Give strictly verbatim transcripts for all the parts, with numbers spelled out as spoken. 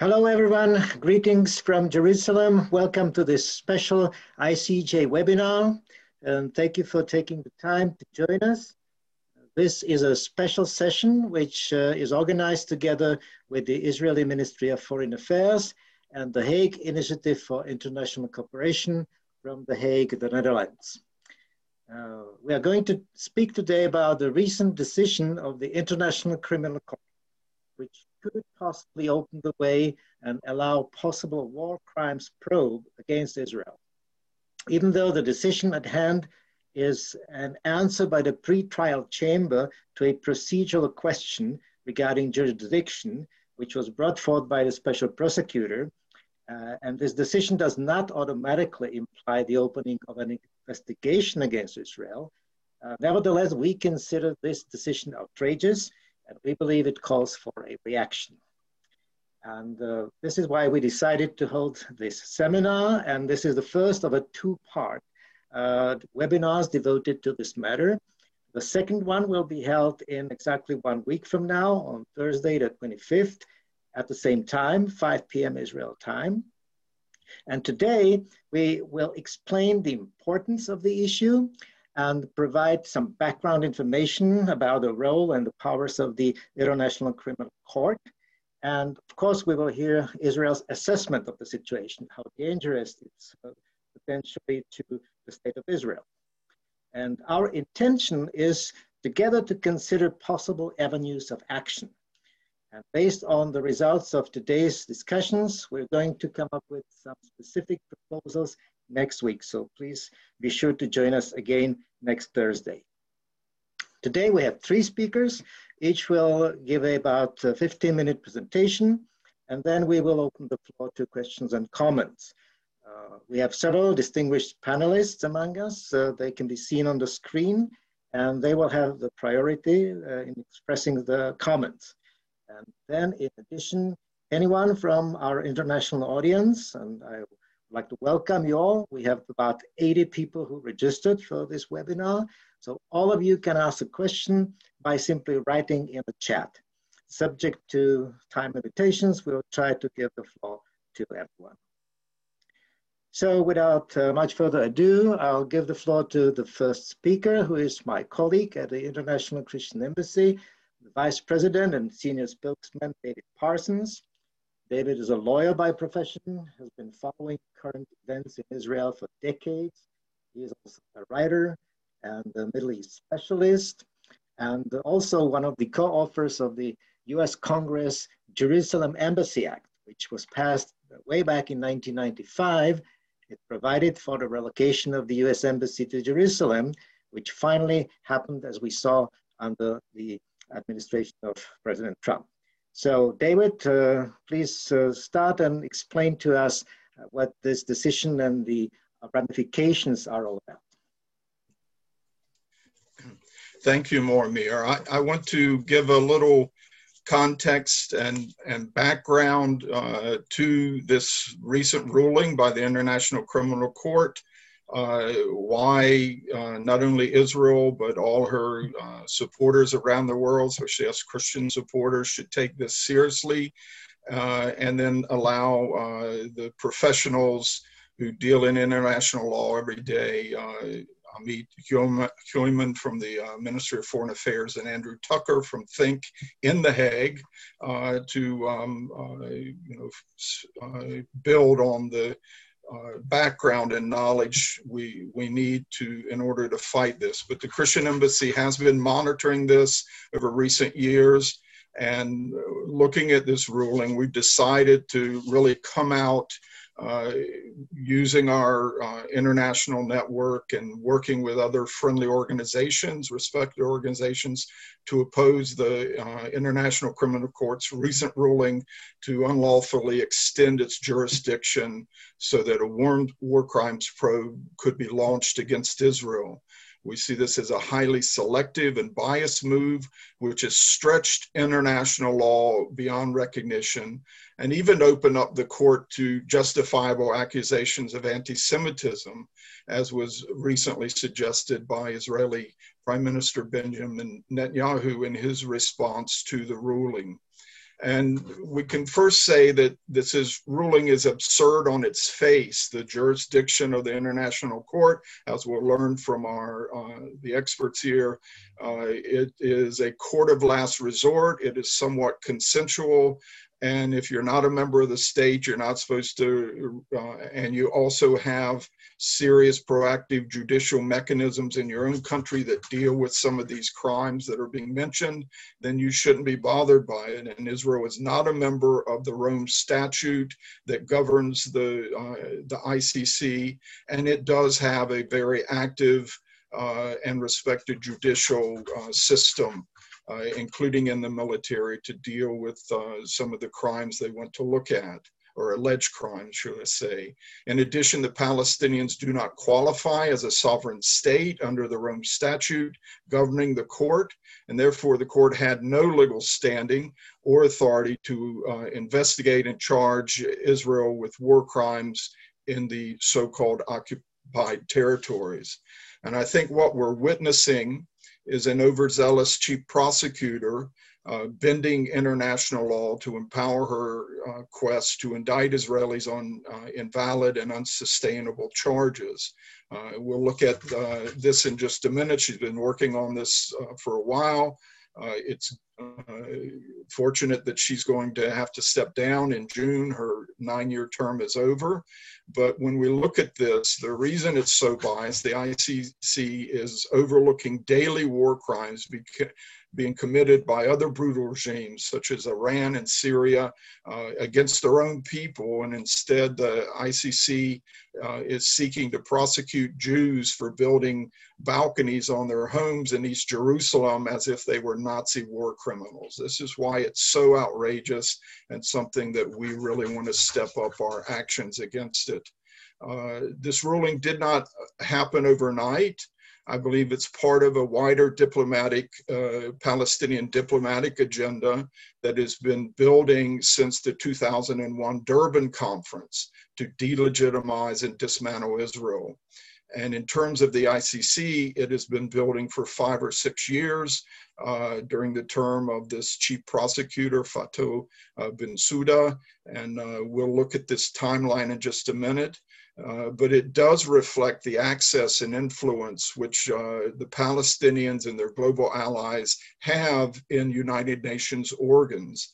Hello everyone, greetings from Jerusalem. Welcome to this special I C J webinar, and thank you for taking the time to join us. This is a special session which uh, is organized together with the Israeli Ministry of Foreign Affairs and the Hague Initiative for International Cooperation from The Hague, the Netherlands. Uh, we are going to speak today about the recent decision of the International Criminal Court, which could possibly open the way and allow possible war crimes probe against Israel. Even though the decision at hand is an answer by the pretrial chamber to a procedural question regarding jurisdiction, which was brought forth by the special prosecutor, uh, and this decision does not automatically imply the opening of an investigation against Israel. Uh, nevertheless, we consider this decision outrageous, and we believe it calls for a reaction. And uh, this is why we decided to hold this seminar, and this is the first of a two-part uh, webinars devoted to this matter. The second one will be held in exactly one week from now, on Thursday the twenty-fifth, at the same time, five p m Israel time. And today, we will explain the importance of the issue and provide some background information about the role and the powers of the International Criminal Court. And of course, we will hear Israel's assessment of the situation, how dangerous it's uh, potentially to the state of Israel. And our intention is together to consider possible avenues of action. And based on the results of today's discussions, we're going to come up with some specific proposals next week. So please be sure to join us again next Thursday. Today we have three speakers. Each will give about a fifteen minute presentation, and then we will open the floor to questions and comments. Uh, we have several distinguished panelists among us. Uh, they can be seen on the screen, and they will have the priority uh, in expressing the comments. And then in addition, anyone from our international audience, and I I'd like to welcome you all. We have about eighty people who registered for this webinar. So all of you can ask a question by simply writing in the chat. Subject to time limitations, we'll try to give the floor to everyone. So without uh, much further ado, I'll give the floor to the first speaker, who is my colleague at the International Christian Embassy, the Vice President and Senior Spokesman, David Parsons. David is a lawyer by profession, has been following current events in Israel for decades. He is also a writer and a Middle East specialist, and also one of the co-authors of the U S Congress Jerusalem Embassy Act, which was passed way back in nineteen ninety-five. It provided for the relocation of the U S Embassy to Jerusalem, which finally happened, as we saw, under the administration of President Trump. So David, uh, please uh, start and explain to us uh, what this decision and the uh, ramifications are all about. Thank you, Mormir. I, I want to give a little context and, and background uh, to this recent ruling by the International Criminal Court, uh, why uh, not only Israel, but all her uh, supporters around the world, especially us Christian supporters, should take this seriously, uh, and then allow uh, the professionals who deal in international law every day, uh, Amit Heumann from the uh, Ministry of Foreign Affairs and Andrew Tucker from Think in The Hague, uh, to um, uh, you know, uh, build on the Uh, background and knowledge we we need to in order to fight this. But the Christian Embassy has been monitoring this over recent years, and looking at this ruling, we've decided to really come out uh, using our uh, international network and working with other friendly organizations, respected organizations, to oppose the uh, International Criminal Court's recent ruling to unlawfully extend its jurisdiction so that a warmed war crimes probe could be launched against Israel. We see this as a highly selective and biased move, which has stretched international law beyond recognition and even opened up the court to justifiable accusations of anti-Semitism, as was recently suggested by Israeli Prime Minister Benjamin Netanyahu in his response to the ruling. And we can first say that this is, ruling is absurd on its face. The jurisdiction of the International Court, as we'll learn from our uh, the experts here, uh, it is a court of last resort. It is somewhat consensual. And if you're not a member of the state, you're not supposed to, uh, and you also have serious proactive judicial mechanisms in your own country that deal with some of these crimes that are being mentioned, then you shouldn't be bothered by it. And Israel is not a member of the Rome Statute that governs the, uh, the I C C, and it does have a very active uh, and respected judicial uh, system. Uh, including in the military, to deal with uh, some of the crimes they want to look at, or alleged crimes, should I say. In addition, the Palestinians do not qualify as a sovereign state under the Rome Statute governing the court, and therefore the court had no legal standing or authority to uh, investigate and charge Israel with war crimes in the so-called occupied territories. And I think what we're witnessing is an overzealous chief prosecutor uh, bending international law to empower her uh, quest to indict Israelis on uh, invalid and unsustainable charges. Uh, we'll look at uh, this in just a minute. She's been working on this uh, for a while. Uh, it's uh, fortunate that she's going to have to step down in June. Her nine-year term is over. But when we look at this, the reason it's so biased, the I C C is overlooking daily war crimes beca- being committed by other brutal regimes, such as Iran and Syria, uh, against their own people. And instead, the I C C uh, is seeking to prosecute Jews for building balconies on their homes in East Jerusalem as if they were Nazi war criminals. This is why it's so outrageous and something that we really want to step up our actions against it. Uh, this ruling did not happen overnight. I believe it's part of a wider diplomatic, uh, Palestinian diplomatic agenda that has been building since the two thousand one Durban conference to delegitimize and dismantle Israel. And in terms of the I C C, it has been building for five or six years uh, during the term of this chief prosecutor, Fatou uh, Bensouda. And uh, we'll look at this timeline in just a minute. Uh, but it does reflect the access and influence which uh, the Palestinians and their global allies have in United Nations organs.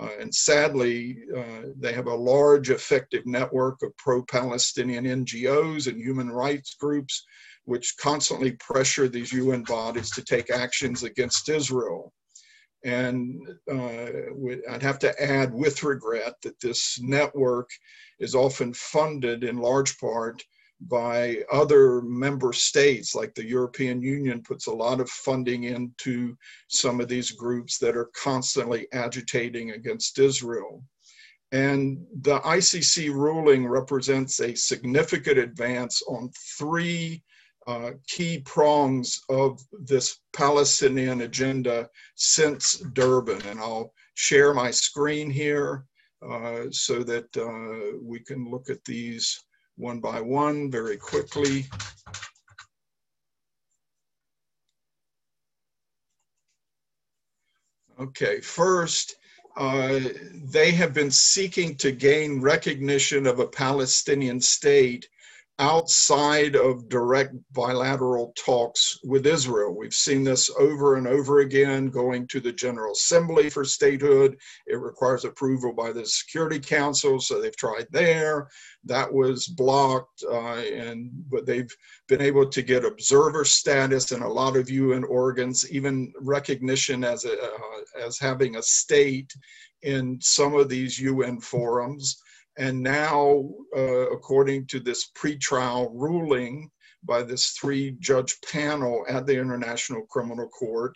Uh, and sadly, uh, they have a large, effective network of pro-Palestinian N G Os and human rights groups, which constantly pressure these U N bodies to take actions against Israel. And uh, I'd have to add with regret that this network is often funded in large part by other member states, like the European Union puts a lot of funding into some of these groups that are constantly agitating against Israel. And the I C C ruling represents a significant advance on three Uh, key prongs of this Palestinian agenda since Durban. And I'll share my screen here uh, so that uh, we can look at these one by one very quickly. Okay, first, uh, they have been seeking to gain recognition of a Palestinian state outside of direct bilateral talks with Israel. We've seen this over and over again, going to the General Assembly for statehood. It requires approval by the Security Council, so they've tried there. That was blocked, uh, and but they've been able to get observer status in a lot of U N organs, even recognition as, a, uh, as having a state in some of these U N forums. And now, uh, according to this pretrial ruling by this three-judge panel at the International Criminal Court,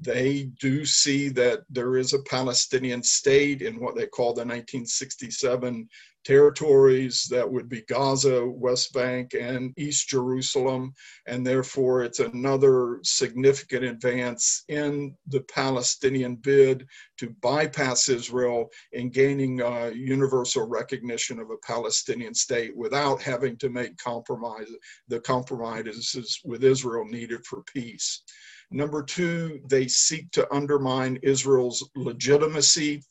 they do see that there is a Palestinian state in what they call the nineteen sixty-seven territories that would be Gaza, West Bank, and East Jerusalem. And therefore, it's another significant advance in the Palestinian bid to bypass Israel in gaining uh, universal recognition of a Palestinian state without having to make compromise, the compromises with Israel needed for peace. Number two, they seek to undermine Israel's legitimacy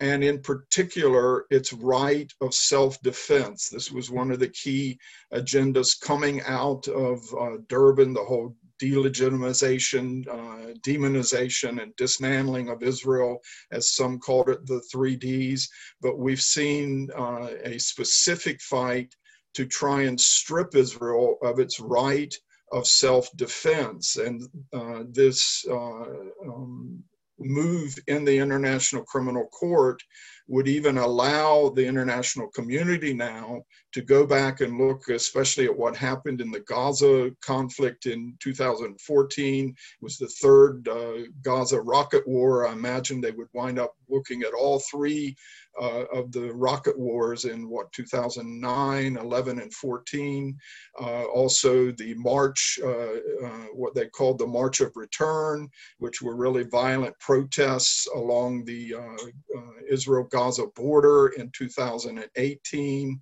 and in particular, its right of self-defense. This was one of the key agendas coming out of uh, Durban, the whole delegitimization, uh, demonization, and dismantling of Israel, as some called it, the three Ds. But we've seen uh, a specific fight to try and strip Israel of its right of self-defense. And uh, this uh, um, move in the International Criminal Court would even allow the international community now to go back and look, especially at what happened in the Gaza conflict in two thousand fourteen. It was the third uh, Gaza rocket war. I imagine they would wind up looking at all three uh, of the rocket wars in what, two thousand nine, eleven, and fourteen. Uh, also the March, uh, uh, what they called the March of Return, which were really violent protests along the uh, uh, Israel-Gaza border in two thousand eighteen.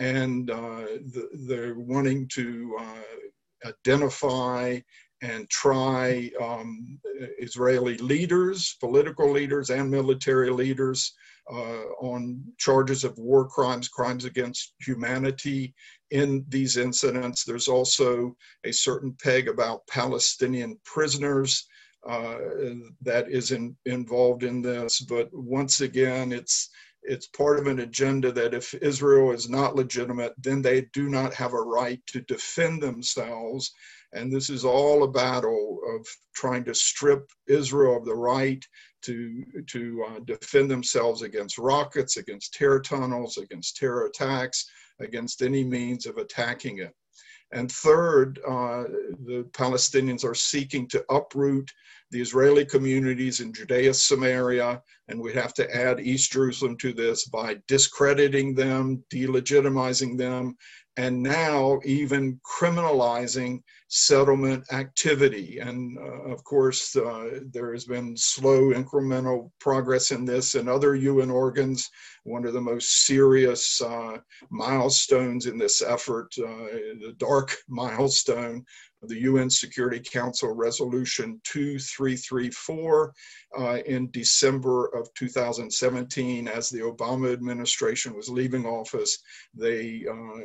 And uh, the, they're wanting to uh, identify and try um, Israeli leaders, political leaders and military leaders uh, on charges of war crimes, crimes against humanity in these incidents. There's also a certain peg about Palestinian prisoners uh, that is in, involved in this. But once again, it's It's part of an agenda that if Israel is not legitimate, then they do not have a right to defend themselves. And this is all a battle of trying to strip Israel of the right to, to uh, defend themselves against rockets, against terror tunnels, against terror attacks, against any means of attacking it. And third, uh, the Palestinians are seeking to uproot the Israeli communities in Judea, Samaria, and we have to add East Jerusalem to this by discrediting them, delegitimizing them, and now even criminalizing settlement activity. And uh, of course, uh, there has been slow incremental progress in this and other U N organs. One of the most serious uh, milestones in this effort, uh, the dark milestone, the U N Security Council Resolution two three three four uh, in December of two thousand seventeen, as the Obama administration was leaving office, they uh,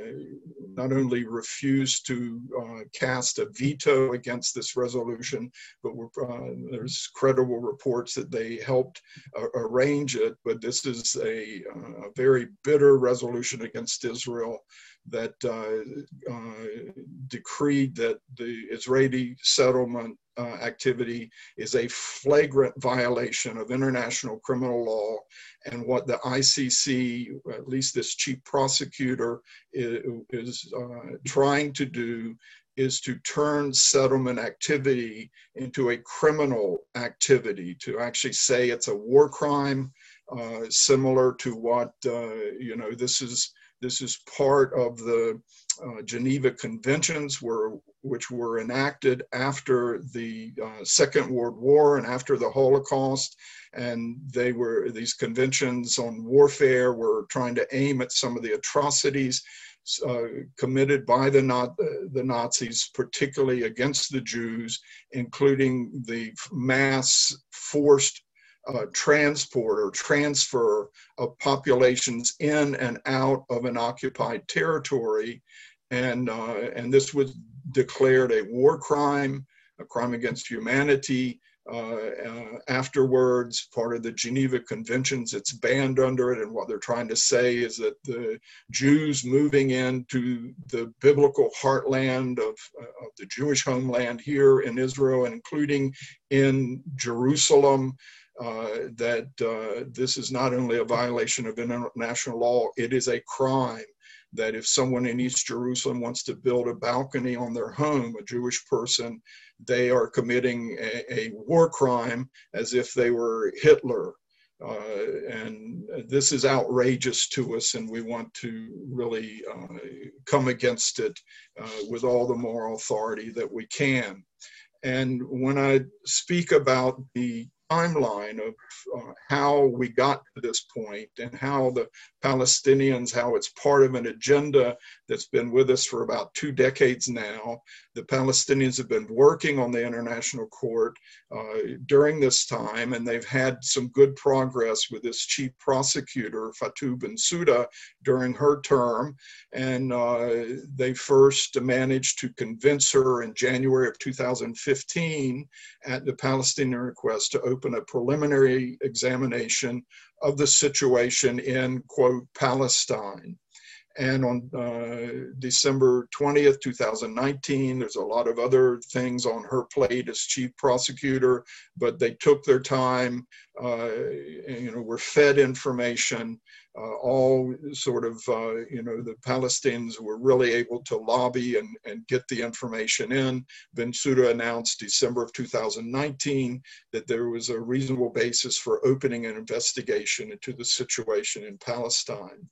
not only refused to uh, cast a veto against this resolution, but were, uh, there's credible reports that they helped uh, arrange it. But this is a, a very bitter resolution against Israel that uh, uh, decreed that the Israeli settlement uh, activity is a flagrant violation of international criminal law, and what the I C C, at least this chief prosecutor, is uh, trying to do is to turn settlement activity into a criminal activity, to actually say it's a war crime, uh, similar to what, uh, you know, this is This is part of the uh, Geneva Conventions, were, which were enacted after the uh, Second World War and after the Holocaust. And they were, these conventions on warfare were trying to aim at some of the atrocities Uh, committed by the, not, uh, the Nazis, particularly against the Jews, including the mass forced Uh, transport or transfer of populations in and out of an occupied territory. And, uh, and this was declared a war crime, a crime against humanity. Uh, uh, afterwards, part of the Geneva Conventions, it's banned under it, and what they're trying to say is that the Jews moving into the biblical heartland of, uh, of the Jewish homeland here in Israel, including in Jerusalem, Uh, that uh, this is not only a violation of international law, it is a crime. That if someone in East Jerusalem wants to build a balcony on their home, a Jewish person, they are committing a, a war crime as if they were Hitler. Uh, and this is outrageous to us, and we want to really uh, come against it uh, with all the moral authority that we can. And when I speak about the timeline of uh, how we got to this point and how the Palestinians, how it's part of an agenda that's been with us for about two decades now. The Palestinians have been working on the International Court uh, during this time, and they've had some good progress with this chief prosecutor, Fatou Bensouda, during her term. And uh, they first managed to convince her in January of two thousand fifteen at the Palestinian request to open a preliminary examination of the situation in, quote, Palestine. And on uh, December twentieth, two thousand nineteen, there's a lot of other things on her plate as chief prosecutor, but they took their time, uh, and, you know, were fed information, uh, all sort of, uh, you know, the Palestinians were really able to lobby and, and get the information in. Bensouda announced December of two thousand nineteen that there was a reasonable basis for opening an investigation into the situation in Palestine.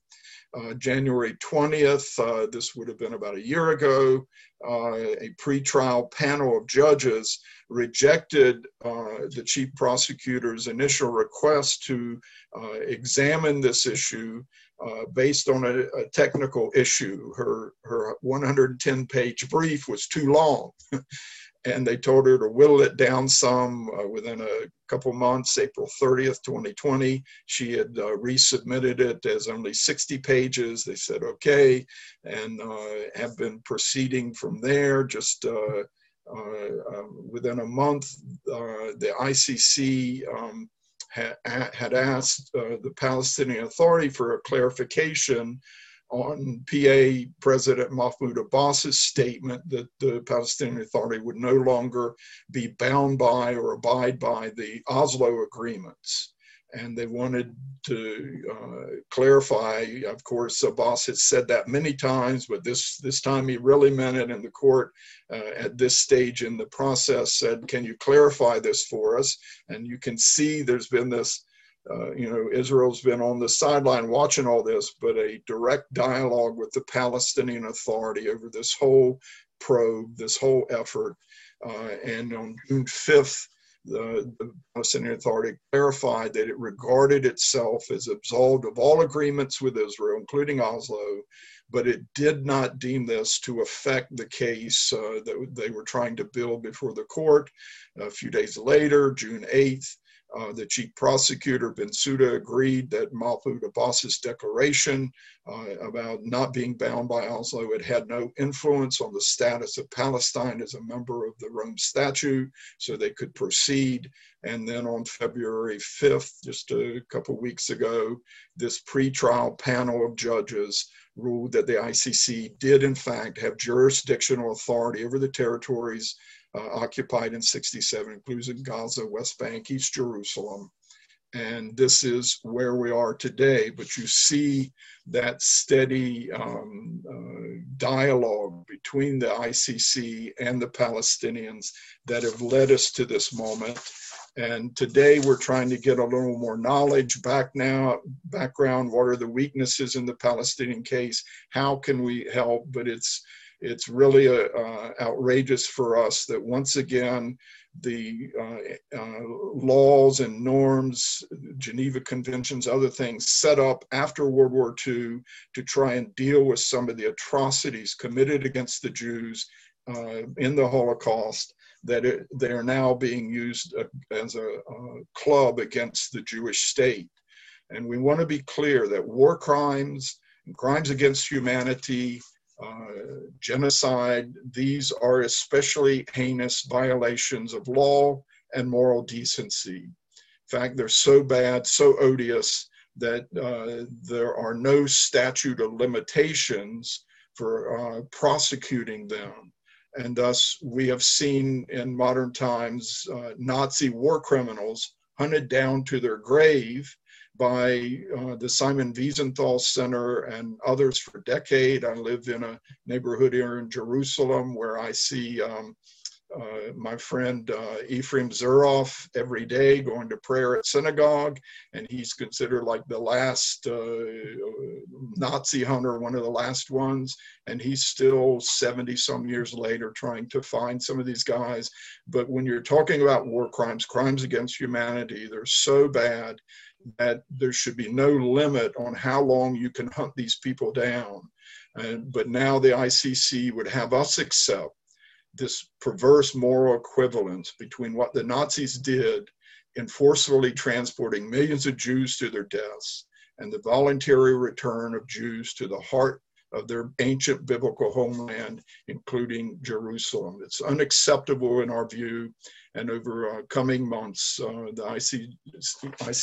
Uh, January twentieth, uh, this would have been about a year ago, uh, a pretrial panel of judges rejected uh, the chief prosecutor's initial request to uh, examine this issue uh, based on a, a technical issue. Her, her one hundred ten page brief was too long. And they told her to whittle it down some. Uh, within a couple months, April thirtieth, twenty twenty, she had uh, resubmitted it as only sixty pages. They said, okay, and uh, have been proceeding from there. Just uh, uh, uh, within a month, uh, the I C C um, ha had asked uh, the Palestinian Authority for a clarification on P A President Mahmoud Abbas's statement that the Palestinian Authority would no longer be bound by or abide by the Oslo agreements. And they wanted to uh, clarify, of course, Abbas had said that many times, but this, this time he really meant it, and the court uh, at this stage in the process said, can you clarify this for us? And you can see there's been this Uh, you know, Israel's been on the sideline watching all this, but a direct dialogue with the Palestinian Authority over this whole probe, this whole effort. Uh, and on June fifth, the, the Palestinian Authority clarified that it regarded itself as absolved of all agreements with Israel, including Oslo, but it did not deem this to affect the case uh, that they were trying to build before the court. A few days later, June eighth, Uh, the chief prosecutor, Bensouda, agreed that Mahmoud Abbas's declaration uh, about not being bound by Oslo had had no influence on the status of Palestine as a member of the Rome Statute, so they could proceed. And then on February fifth, just a couple weeks ago, this pretrial panel of judges ruled that the I C C did, in fact, have jurisdictional authority over the territories Uh, occupied in sixty-seven, including Gaza, West Bank, East Jerusalem. And this is where we are today. But you see that steady um, uh, dialogue between the I C C and the Palestinians that have led us to this moment. And today we're trying to get a little more knowledge back now, background, what are the weaknesses in the Palestinian case? How can we help? But it's It's really uh, uh, outrageous for us that once again, the uh, uh, laws and norms, Geneva Conventions, other things set up after World War Two to try and deal with some of the atrocities committed against the Jews uh, in the Holocaust, that it, they are now being used as a, a club against the Jewish state. And we want to be clear that war crimes and crimes against humanity, Uh, genocide, these are especially heinous violations of law and moral decency. In fact, they're so bad, so odious, that uh, there are no statute of limitations for uh, prosecuting them. And thus, we have seen in modern times uh, Nazi war criminals hunted down to their grave by uh, the Simon Wiesenthal Center and others for a decade. I live in a neighborhood here in Jerusalem where I see um, uh, my friend uh, Ephraim Zuroff every day going to prayer at synagogue, and he's considered like the last uh, Nazi hunter, one of the last ones, and he's still seventy some years later trying to find some of these guys. But when you're talking about war crimes, crimes against humanity, they're so bad that there should be no limit on how long you can hunt these people down. And, but now the I C C would have us accept this perverse moral equivalence between what the Nazis did in forcefully transporting millions of Jews to their deaths and the voluntary return of Jews to the heart of their ancient biblical homeland, including Jerusalem. It's unacceptable in our view, and over uh, coming months, uh, the I C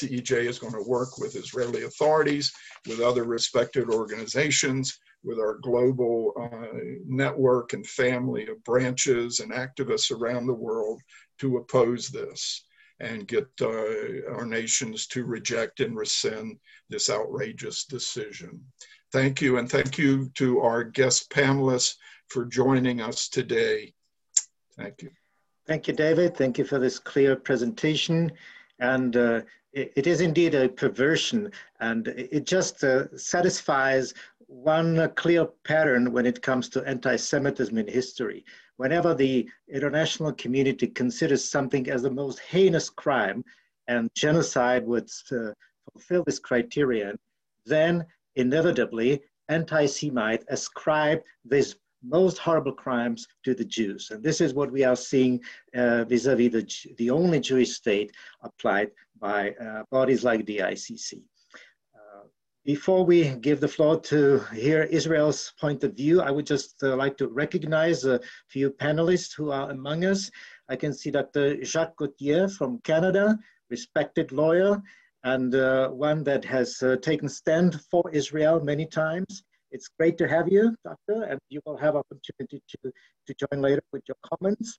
E J is going to work with Israeli authorities, with other respected organizations, with our global uh, network and family of branches and activists around the world to oppose this and get uh, our nations to reject and rescind this outrageous decision. Thank you, and thank you to our guest panelists for joining us today. Thank you. Thank you, David. Thank you for this clear presentation. And uh, it, it is indeed a perversion, and it just uh, satisfies one clear pattern when it comes to anti-Semitism in history. Whenever the international community considers something as the most heinous crime, and genocide would uh, fulfill this criterion, then inevitably anti-Semites ascribe these most horrible crimes to the Jews. And this is what we are seeing uh, vis-a-vis the, the only Jewish state applied by uh, bodies like the I C C. Before we give the floor to hear Israel's point of view, I would just uh, like to recognize a few panelists who are among us. I can see Doctor Jacques Gauthier from Canada, respected lawyer, and uh, one that has uh, taken stand for Israel many times. It's great to have you, Doctor, and you will have opportunity to, to join later with your comments.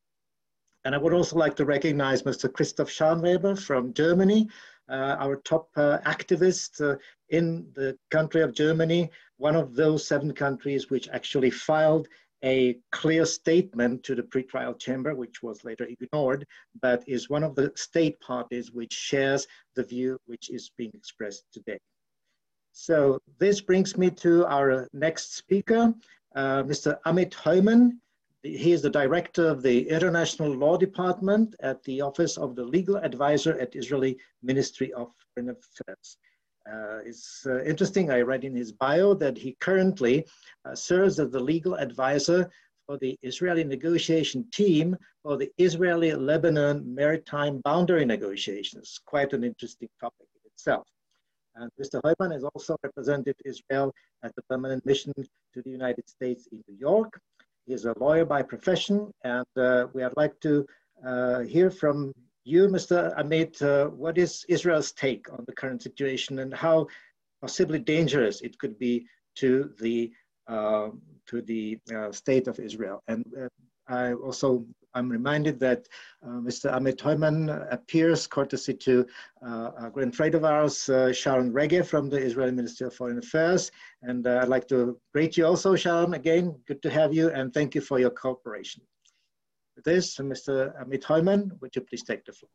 And I would also like to recognize Mister Christoph Scharnweber from Germany, uh, our top uh, activist uh, in the country of Germany, one of those seven countries which actually filed a clear statement to the pretrial chamber, which was later ignored, but is one of the state parties which shares the view which is being expressed today. So this brings me to our next speaker, uh, Mister Amit Heumann. He is the director of the International Law Department at the Office of the Legal Advisor at Israeli Ministry of Foreign Affairs. Uh, it's uh, interesting, I read in his bio that he currently uh, serves as the legal advisor for the Israeli negotiation team for the Israeli-Lebanon maritime boundary negotiations. Quite an interesting topic in itself. And Mister Heumann has also represented Israel at the permanent mission to the United States in New York. He is a lawyer by profession, and uh, we would like to uh, hear from you, Mister Amit. Uh, what is Israel's take on the current situation, and how possibly dangerous it could be to the uh, to the uh, state of Israel? And uh, I also I'm reminded that uh, Mister Amit Heumann appears courtesy to uh, a great friend of ours, uh, Sharon Rege from the Israeli Ministry of Foreign Affairs. And uh, I'd like to greet you also, Sharon, again, good to have you, and thank you for your cooperation. With this, Mister Amit Heumann, would you please take the floor?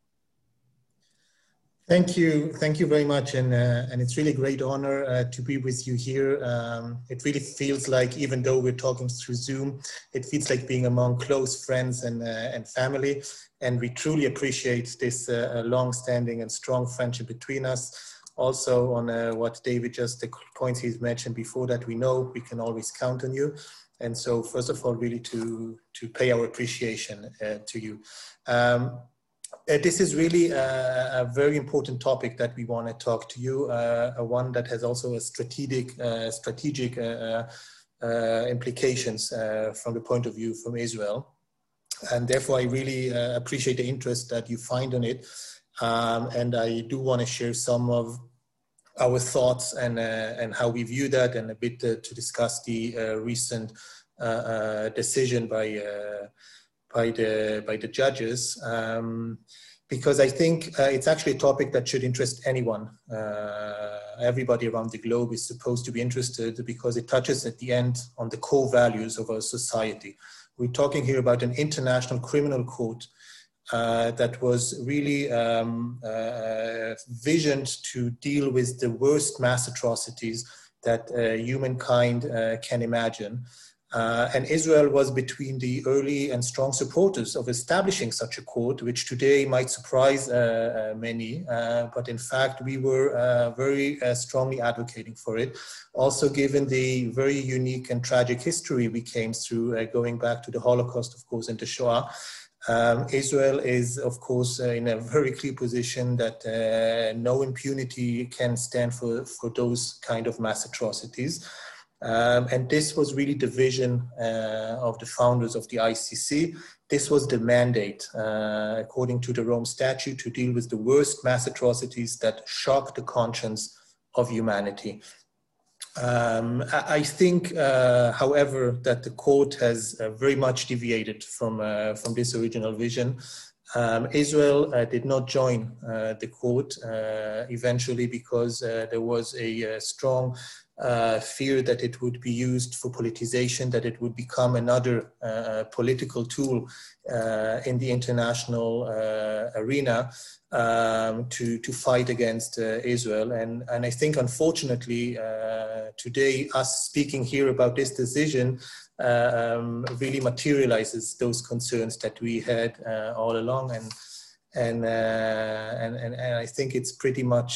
Thank you. Thank you very much. And, uh, and it's really a great honor uh, to be with you here. Um, it really feels like, even though we're talking through Zoom, it feels like being among close friends and, uh, and family. And we truly appreciate this uh, long-standing and strong friendship between us. Also on uh, what David just, the points he's mentioned before, that we know we can always count on you. And so first of all, really to, to pay our appreciation uh, to you. Um, Uh, this is really a, a very important topic that we want to talk to you, uh, a one that has also a strategic, uh, strategic uh, uh, implications uh, from the point of view from Israel. And therefore, I really uh, appreciate the interest that you find on it. Um, and I do want to share some of our thoughts and, uh, and how we view that, and a bit uh, to discuss the uh, recent uh, uh, decision by uh, By the, by the judges, um, because I think uh, it's actually a topic that should interest anyone. Uh, everybody around the globe is supposed to be interested, because it touches at the end on the core values of our society, We're talking here about an international criminal court uh, that was really um, uh, visioned to deal with the worst mass atrocities that uh, humankind uh, can imagine. Uh, and Israel was between the early and strong supporters of establishing such a court, which today might surprise uh, uh, many, uh, but in fact we were uh, very uh, strongly advocating for it. Also given the very unique and tragic history we came through, uh, going back to the Holocaust, of course, and the Shoah, um, Israel is, of course, uh, in a very clear position that uh, no impunity can stand for, for those kind of mass atrocities. Um, and this was really the vision uh, of the founders of the I C C. This was the mandate, uh, according to the Rome Statute, to deal with the worst mass atrocities that shock the conscience of humanity. Um, I think, uh, however, that the court has uh, very much deviated from, uh, from this original vision. Um, Israel uh, did not join uh, the court uh, eventually because uh, there was a, a strong uh, fear that it would be used for politicization, that it would become another uh, political tool uh, in the international uh, arena um, to, to fight against uh, Israel. And, and I think, unfortunately, uh, today, us speaking here about this decision Um, really materializes those concerns that we had uh, all along, and and, uh, and and and I think it's pretty much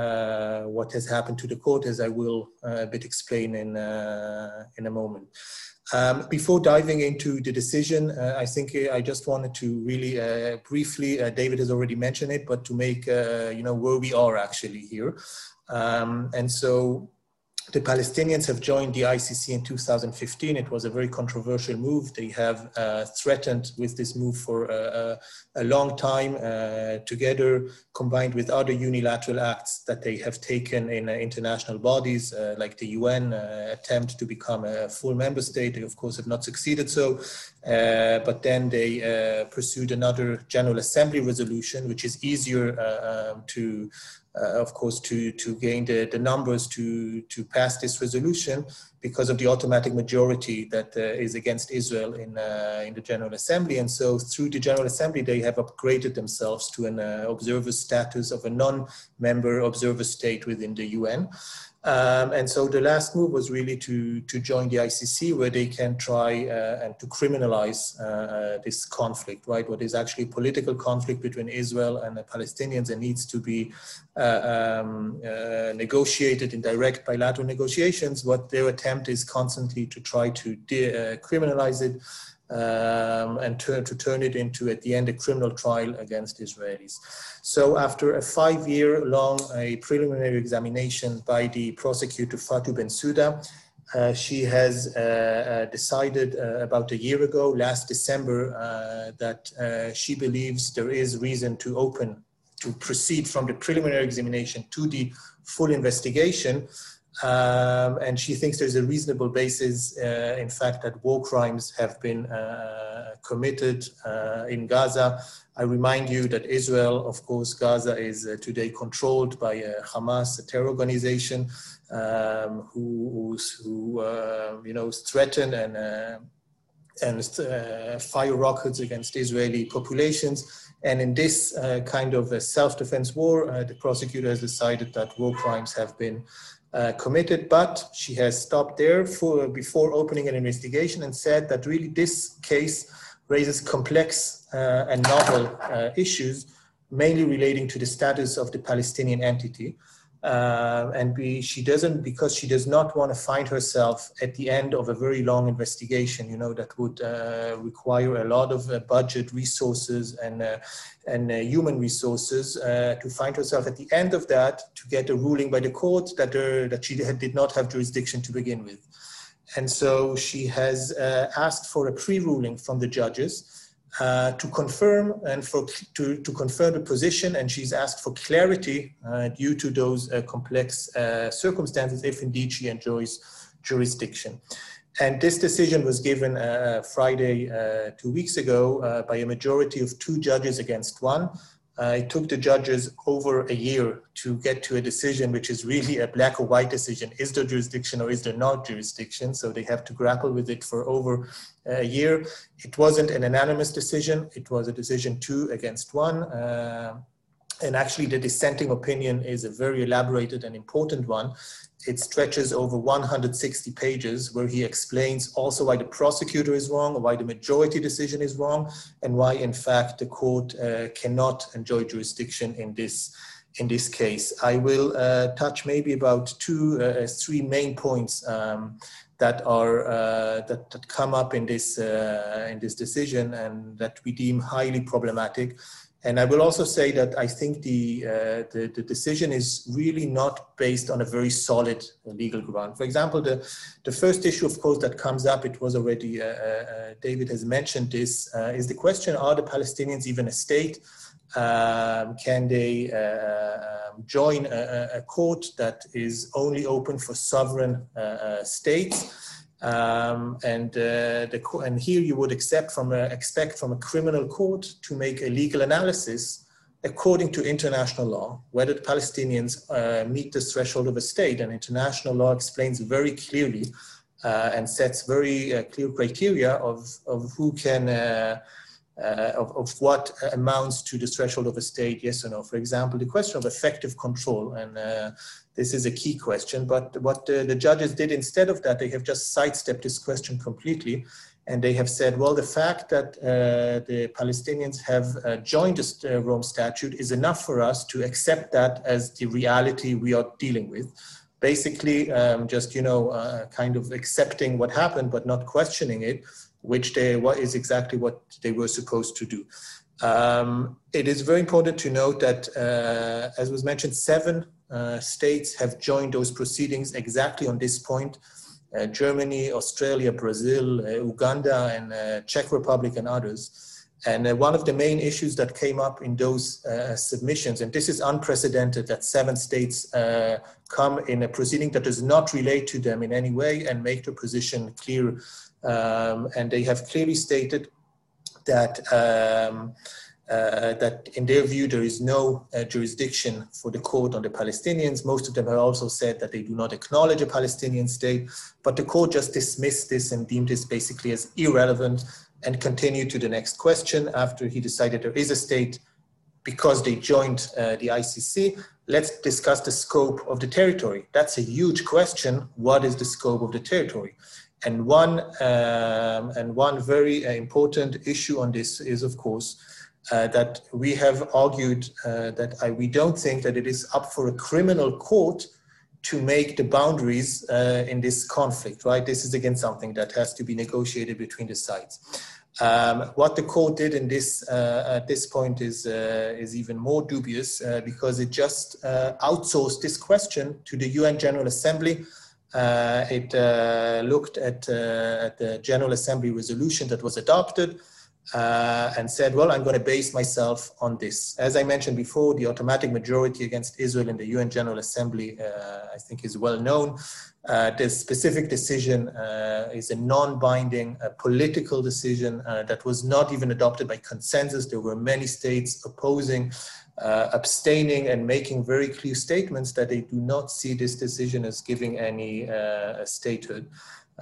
uh, what has happened to the court, as I will uh, a bit explain in uh, in a moment. Um, before diving into the decision, uh, I think I just wanted to really uh, briefly, uh, David has already mentioned it, but to make uh, you know where we are actually here, um, and so. The Palestinians have joined the I C C in two thousand fifteen. It was a very controversial move. They have uh, threatened with this move for uh, a long time uh, together, combined with other unilateral acts that they have taken in uh, international bodies, uh, like the U N uh, attempt to become a full member state. They, of course, have not succeeded so, uh, but then they uh, pursued another General Assembly resolution, which is easier uh, um, to Uh, of course, to, to gain the, the numbers to, to pass this resolution because of the automatic majority that uh, is against Israel in, uh, in the General Assembly. And so through the General Assembly, they have upgraded themselves to an uh, observer status of a non-member observer state within the U N. Um, and so the last move was really to, to join the I C C, where they can try uh, and to criminalize uh, this conflict, right? What is actually political conflict between Israel and the Palestinians and needs to be uh, um, uh, negotiated in direct bilateral negotiations. What their attempt is constantly to try to de- uh, criminalize it Um, and to, to turn it into, at the end, a criminal trial against Israelis. So after a five-year-long a preliminary examination by the prosecutor Fatou Bensouda, uh, she has uh, decided uh, about a year ago, last December, uh, that uh, she believes there is reason to open, to proceed from the preliminary examination to the full investigation. Um, and she thinks there's a reasonable basis, uh, in fact, that war crimes have been uh, committed uh, in Gaza. I remind you that Israel, of course, Gaza is uh, today controlled by uh, Hamas, a terror organization, um, who, who uh, you know, threaten and, uh, and uh, fire rockets against Israeli populations. And in this uh, kind of a self-defense war, uh, the prosecutor has decided that war crimes have been Uh, committed, but she has stopped there for, before opening an investigation and said that really this case raises complex uh, and novel uh, issues, mainly relating to the status of the Palestinian entity. Uh, and be, she doesn't, because she does not want to find herself at the end of a very long investigation, you know, that would uh, require a lot of uh, budget resources and, uh, and uh, human resources uh, to find herself at the end of that to get a ruling by the court that, her, that she had, did not have jurisdiction to begin with. And so she has uh, asked for a pre-ruling from the judges Uh, to confirm and for to, to confirm the position, and she's asked for clarity uh, due to those uh, complex uh, circumstances, if indeed she enjoys jurisdiction. And this decision was given uh, Friday uh, two weeks ago uh, by a majority of two judges against one. Uh, it took the judges over a year to get to a decision, which is really a black or white decision. Is there jurisdiction or is there not jurisdiction? So they have to grapple with it for over a year. It wasn't an unanimous decision. It was a decision two against one. Uh, and actually the dissenting opinion is a very elaborated and important one. It stretches over one hundred sixty pages, where he explains also why the prosecutor is wrong, why the majority decision is wrong, and why, in fact, the court uh, cannot enjoy jurisdiction in this, in this case. I will uh, touch maybe about two, uh, three main points um, that are uh, that, that come up in this uh, in this decision and that we deem highly problematic. And I will also say that I think the, uh, the, the decision is really not based on a very solid legal ground. For example, the, the first issue, of course, that comes up, it was already, uh, uh, David has mentioned this, uh, is the question, are the Palestinians even a state? Um, can they uh, join a, a court that is only open for sovereign uh, uh, states? Um, and, uh, the, and here you would accept from a, expect from a criminal court to make a legal analysis according to international law, whether the Palestinians uh, meet the threshold of a state. And international law explains very clearly uh, and sets very uh, clear criteria of, of who can, uh, uh, of, of what amounts to the threshold of a state, yes or no. For example, the question of effective control and uh, this is a key question, but what uh, the judges did instead of that, they have just sidestepped this question completely. And they have said, well, the fact that uh, the Palestinians have uh, joined the Rome Statute is enough for us to accept that as the reality we are dealing with. Basically, um, just, you know, uh, kind of accepting what happened, but not questioning it, which they, what is exactly what they were supposed to do. Um, it is very important to note that, uh, as was mentioned, seven Uh, states have joined those proceedings exactly on this point. Uh, Germany, Australia, Brazil, uh, Uganda, and uh, Czech Republic and others. And uh, one of the main issues that came up in those uh, submissions, and this is unprecedented that seven states uh, come in a proceeding that does not relate to them in any way and make their position clear. Um, and they have clearly stated that um, Uh, that in their view, there is no uh, jurisdiction for the court on the Palestinians. Most of them have also said that they do not acknowledge a Palestinian state, but the court just dismissed this and deemed this basically as irrelevant and continued to the next question after he decided there is a state because they joined uh, the I C C. Let's discuss the scope of the territory. That's a huge question. What is the scope of the territory? And one, um, and one very uh, important issue on this is, of course, Uh, that we have argued uh, that I, we don't think that it is up for a criminal court to make the boundaries uh, in this conflict, right? This is again something that has to be negotiated between the sides. Um, what the court did in this uh, at this point is uh, is even more dubious uh, because it just uh, outsourced this question to the U N General Assembly. Uh, it uh, looked at, uh, at the General Assembly resolution that was adopted. Uh, and said, well, I'm going to base myself on this. As I mentioned before, the automatic majority against Israel in the U N General Assembly, uh, I think, is well known. Uh, this specific decision uh, is a non-binding uh, political decision uh, that was not even adopted by consensus. There were many states opposing, uh, abstaining, and making very clear statements that they do not see this decision as giving any uh, statehood.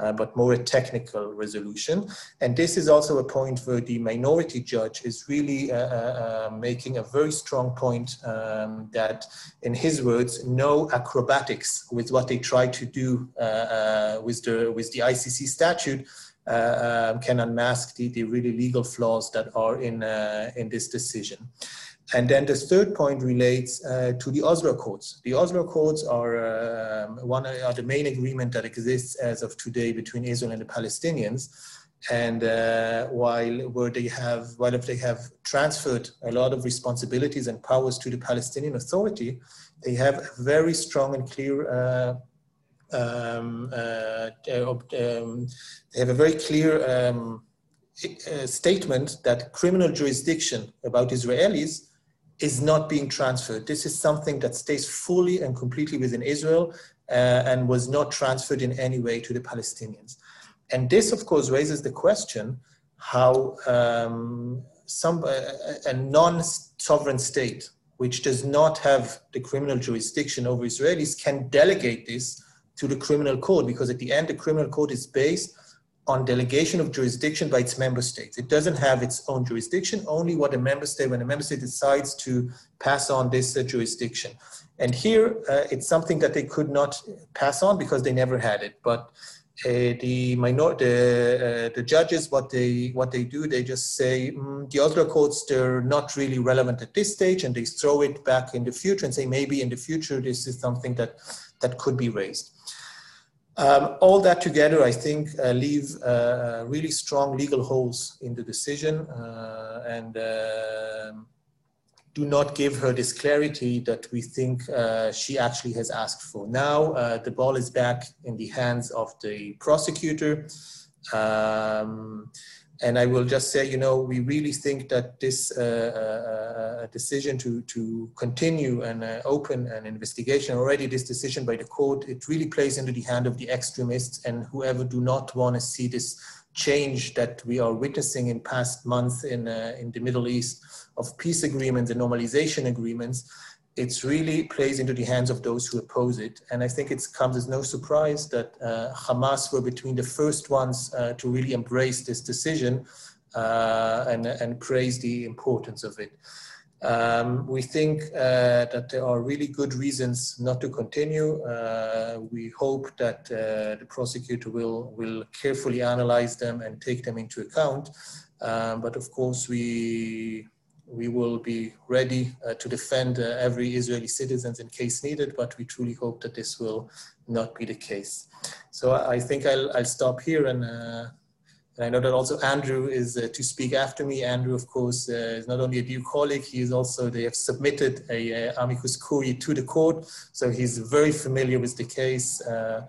Uh, but more a technical resolution. And this is also a point where the minority judge is really uh, uh, making a very strong point um, that, in his words, no acrobatics with what they try to do uh, uh, with, the, with the I C C statute uh, um, can unmask the, the really legal flaws that are in, uh, in this decision. And then the third point relates uh, to the Oslo Accords. The Oslo Accords are, um, one, are the main agreement that exists as of today between Israel and the Palestinians. And uh, while where they have, while if they have transferred a lot of responsibilities and powers to the Palestinian Authority, they have a very strong and clear uh, um, uh, um, they have a very clear um, uh, statement that criminal jurisdiction about Israelis is not being transferred. This is something that stays fully and completely within Israel uh, and was not transferred in any way to the Palestinians. And this, of course, raises the question how um, some a, a non-sovereign state which does not have the criminal jurisdiction over Israelis can delegate this to the criminal court, because at the end, the criminal court is based on delegation of jurisdiction by its member states. It doesn't have its own jurisdiction, only what a member state, when a member state decides to pass on this uh, jurisdiction. And here, uh, it's something that they could not pass on because they never had it. But Uh, the, minor, the, uh, the judges, what they, what they do, they just say, mm, the Oslo Accords, they're not really relevant at this stage, and they throw it back in the future and say, maybe in the future, this is something that, that could be raised. Um, all that together, I think, uh, leave uh, really strong legal holes in the decision uh, and uh, do not give her this clarity that we think uh, she actually has asked for. Now, uh, the ball is back in the hands of the prosecutor. Um, and I will just say, you know, we really think that this uh, uh, decision to, to continue and uh, open an investigation, already this decision by the court, it really plays into the hand of the extremists and whoever do not want to see this change that we are witnessing in past months in, uh, in the Middle East, of peace agreements and normalization agreements. It's really plays into the hands of those who oppose it. And I think it comes as no surprise that uh, Hamas were between the first ones uh, to really embrace this decision uh, and, and praise the importance of it. Um, we think uh, that there are really good reasons not to continue. Uh, we hope that uh, the prosecutor will, will carefully analyze them and take them into account. Um, but of course, we, we will be ready uh, to defend uh, every Israeli citizen in case needed, but we truly hope that this will not be the case. So I think I'll, I'll stop here, and uh, I know that also Andrew is uh, to speak after me. Andrew, of course, uh, is not only a dear colleague, he is also, they have submitted a uh, amicus curiae to the court. So he's very familiar with the case uh,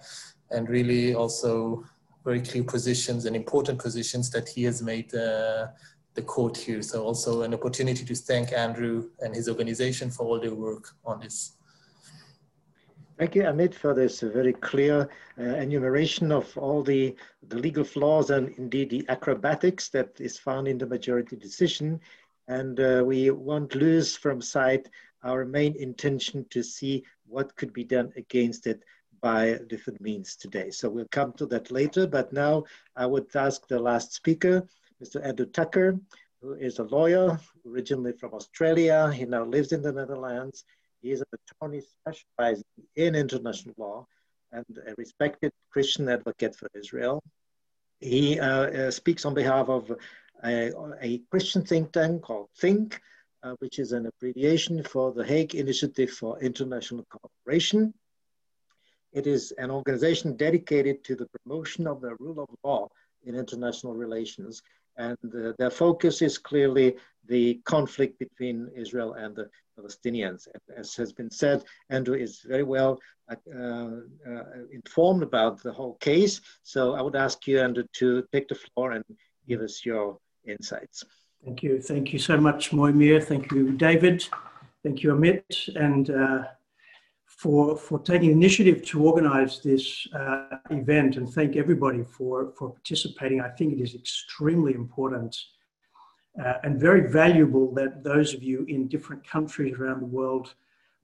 and really also very clear positions and important positions that he has made uh, the court here. So also an opportunity to thank Andrew and his organization for all their work on this. Thank you, Amit, for this very clear uh, enumeration of all the, the legal flaws and indeed the acrobatics that is found in the majority decision. And uh, we won't lose from sight our main intention to see what could be done against it by different means today. So we'll come to that later, but now I would ask the last speaker, Mister Andrew Tucker, who is a lawyer originally from Australia. He now lives in the Netherlands. He is an attorney specializing in international law and a respected Christian advocate for Israel. He uh, uh, speaks on behalf of a, a Christian think tank called Think, uh, which is an abbreviation for the Hague Initiative for International Cooperation. It is an organization dedicated to the promotion of the rule of law in international relations. And uh, their focus is clearly the conflict between Israel and the Palestinians. As has been said, Andrew is very well uh, uh, informed about the whole case. So I would ask you, Andrew, to take the floor and give us your insights. Thank you. Thank you so much, Moimir. Thank you, David. Thank you, Amit, and uh, for, for taking initiative to organize this uh, event, and thank everybody for, for participating. I think it is extremely important Uh, and very valuable that those of you in different countries around the world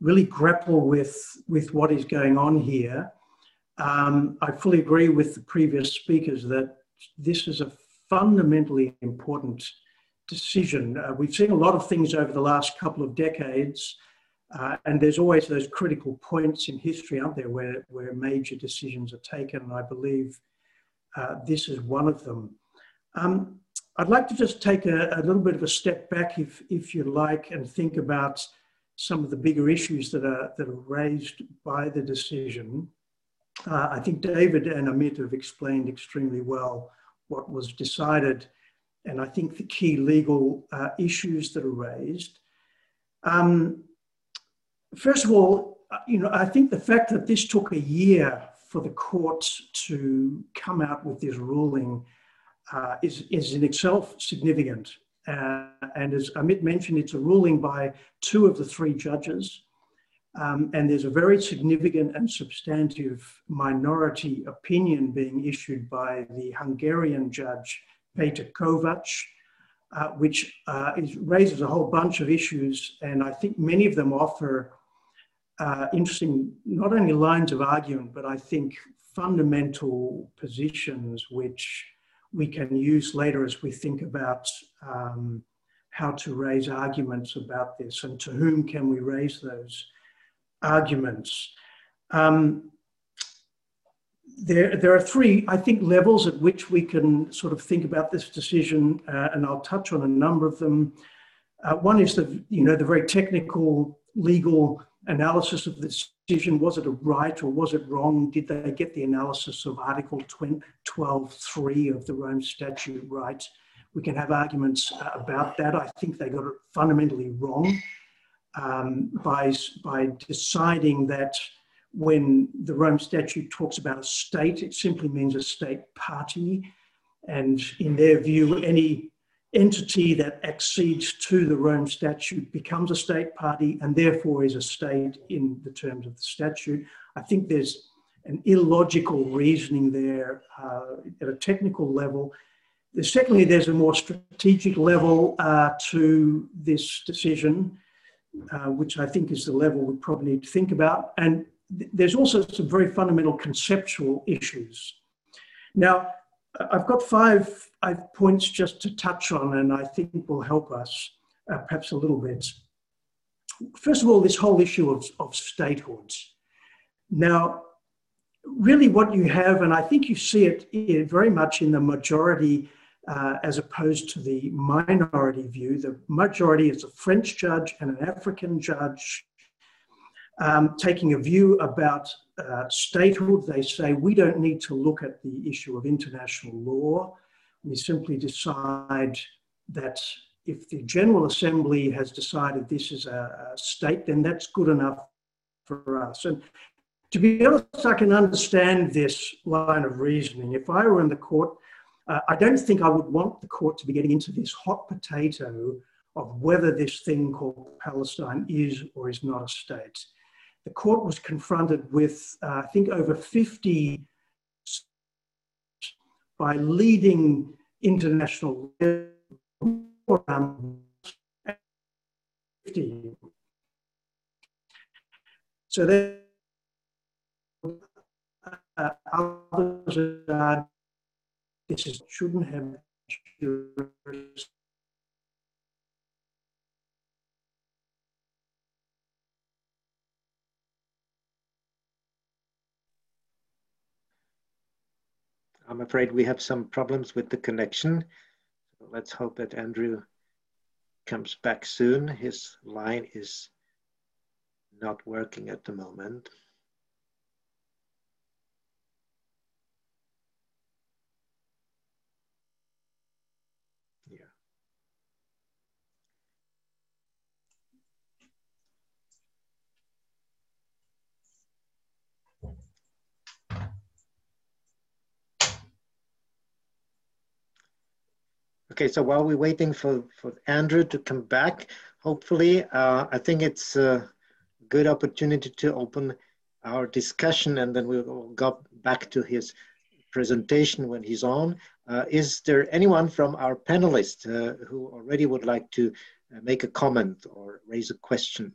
really grapple with, with what is going on here. Um, I fully agree with the previous speakers that this is a fundamentally important decision. Uh, we've seen a lot of things over the last couple of decades, uh, and there's always those critical points in history, aren't there, where, where major decisions are taken, and I believe uh, this is one of them. Um, I'd like to just take a, a little bit of a step back, if, if you like, and think about some of the bigger issues that are, that are raised by the decision. Uh, I think David and Amit have explained extremely well what was decided, and I think the key legal uh, issues that are raised. Um, first of all, you know, I think the fact that this took a year for the courts to come out with this ruling Uh, is, is in itself significant. Uh, and as Amit mentioned, it's a ruling by two of the three judges. Um, and there's a very significant and substantive minority opinion being issued by the Hungarian judge, Peter Kovac, uh, which uh, is, raises a whole bunch of issues, and I think many of them offer uh, interesting, not only lines of argument, but I think fundamental positions which we can use later as we think about um, how to raise arguments about this and to whom can we raise those arguments. Um, there, there are three, I think, levels at which we can sort of think about this decision, uh, and I'll touch on a number of them. Uh, one is the, you know, the very technical legal analysis of the decision. Was it a right or was it wrong? Did they get the analysis of Article twelve point three of the Rome Statute right? We can have arguments uh, about that. I think they got it fundamentally wrong um, by, by deciding that when the Rome Statute talks about a state, it simply means a state party. And in their view, any entity that accedes to the Rome Statute becomes a state party and therefore is a state in the terms of the statute. I think there's an illogical reasoning there uh, at a technical level. Secondly, there's a more strategic level uh, to this decision, uh, which I think is the level we probably need to think about. And th there's also some very fundamental conceptual issues. Now, I've got five, five points just to touch on, and I think will help us uh, perhaps a little bit. First of all, this whole issue of, of statehood. Now, really what you have, and I think you see it very much in the majority uh, as opposed to the minority view. The majority is a French judge and an African judge um, taking a view about uh, statehood. They say, we don't need to look at the issue of international law. We simply decide that if the General Assembly has decided this is a, a state, then that's good enough for us. And to be honest, I can understand this line of reasoning. If I were in the court, uh, I don't think I would want the court to be getting into this hot potato of whether this thing called Palestine is or is not a state. The court was confronted with, uh, I think, over fifty by leading international law around fifty. So there. Uh, others uh, this is, shouldn't have jurisdiction. I'm afraid we have some problems with the connection. Let's hope that Andrew comes back soon. His line is not working at the moment. Okay, so while we're waiting for, for Andrew to come back, hopefully, uh, I think it's a good opportunity to open our discussion, and then we'll go back to his presentation when he's on. Uh, is there anyone from our panelists uh, who already would like to make a comment or raise a question?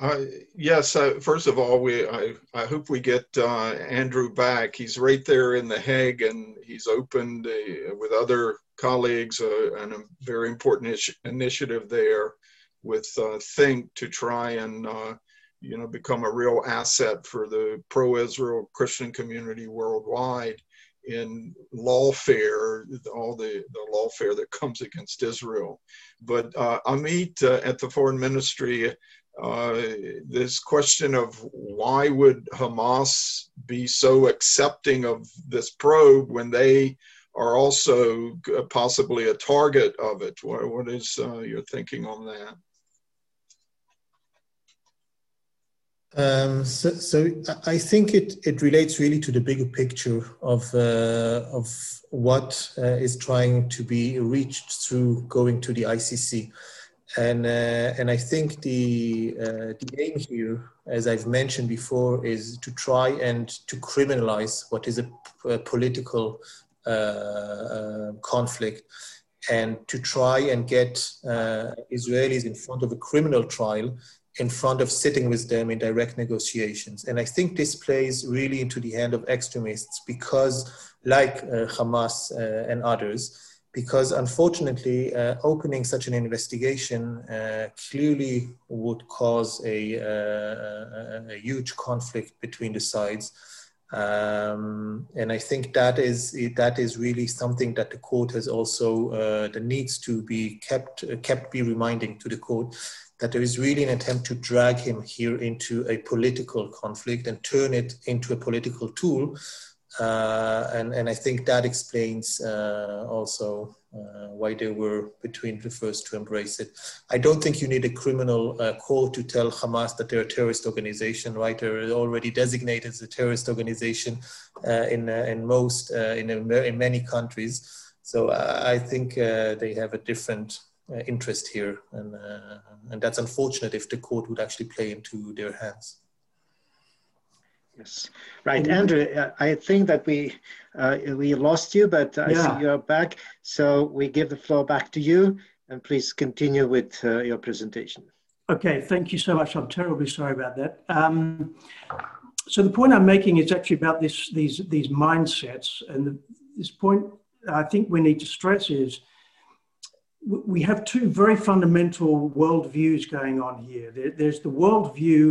Uh, yes, uh, first of all, we I, I hope we get uh, Andrew back. He's right there in The Hague, and he's opened uh, with other colleagues uh, and a very important initiative there with uh, Think to try and uh, you know, become a real asset for the pro-Israel Christian community worldwide in lawfare, all the, the lawfare that comes against Israel. But uh, Amit uh, at the Foreign Ministry, Uh, this question of why would Hamas be so accepting of this probe when they are also possibly a target of it? What, what is uh, your thinking on that? Um, so, so I think it, it relates really to the bigger picture of, uh, of what uh, is trying to be reached through going to the I C C. And, uh, and I think the, uh, the aim here, as I've mentioned before, is to try and to criminalize what is a, a political uh, conflict, and to try and get uh, Israelis in front of a criminal trial, in front of sitting with them in direct negotiations. And I think this plays really into the hand of extremists, because like uh, Hamas uh, and others, because unfortunately uh, opening such an investigation uh, clearly would cause a, uh, a huge conflict between the sides. Um, and I think that is that is really something that the court has also uh, that needs to be kept uh, kept be reminding to the court, that there is really an attempt to drag him here into a political conflict and turn it into a political tool, uh, and and I think that explains uh, also uh, why they were between the first to embrace it. I don't think you need a criminal uh, court to tell Hamas that they're a terrorist organization, right? They're already designated as a terrorist organization uh, in uh, in most uh, in in many countries. So I think uh, they have a different Uh, interest here, and uh, and that's unfortunate if the court would actually play into their hands. Yes, right, Andrew. Uh, I think that we uh, we lost you, but I yeah. see you're back. So we give the floor back to you, and please continue with uh, your presentation. Okay, thank you so much. I'm terribly sorry about that. Um, so the point I'm making is actually about this these these mindsets, and the, this point I think we need to stress is, we have two very fundamental worldviews going on here. There's the worldview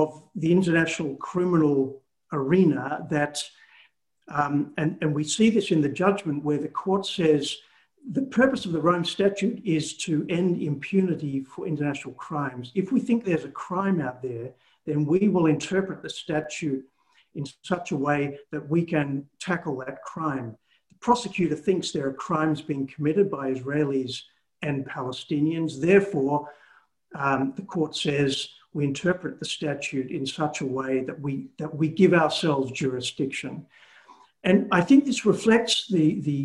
of the international criminal arena that, um, and, and we see this in the judgment where the court says the purpose of the Rome Statute is to end impunity for international crimes. If we think there's a crime out there, then we will interpret the statute in such a way that we can tackle that crime. Prosecutor thinks there are crimes being committed by Israelis and Palestinians. Therefore, um, the court says we interpret the statute in such a way that we that we give ourselves jurisdiction. And I think this reflects the the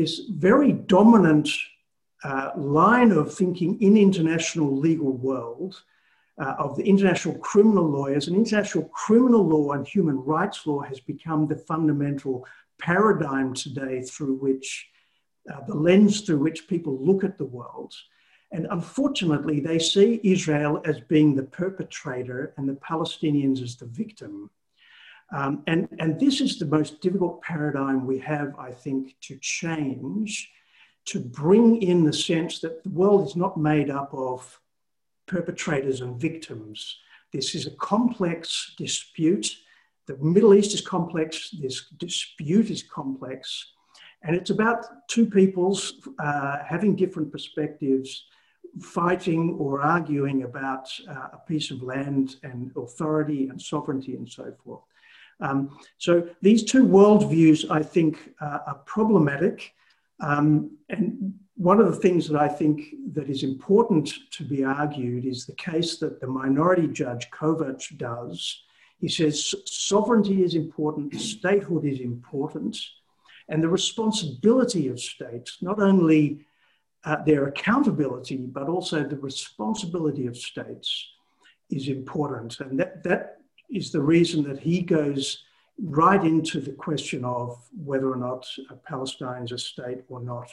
this very dominant uh, line of thinking in international legal world uh, of the international criminal lawyers. And international criminal law and human rights law has become the fundamental paradigm today through which, uh, the lens through which people look at the world. And unfortunately, they see Israel as being the perpetrator and the Palestinians as the victim. Um, and, and this is the most difficult paradigm we have, I think, to change, to bring in the sense that the world is not made up of perpetrators and victims. This is a complex dispute. The Middle East is complex, this dispute is complex, and it's about two peoples uh, having different perspectives, fighting or arguing about uh, a piece of land and authority and sovereignty and so forth. Um, so these two worldviews, I think, uh, are problematic. Um, and one of the things that I think that is important to be argued is the case that the minority judge Kovac does. He says sovereignty is important, statehood is important, and the responsibility of states, not only uh, their accountability, but also the responsibility of states is important. And that, that is the reason that he goes right into the question of whether or not Palestine is a state or not.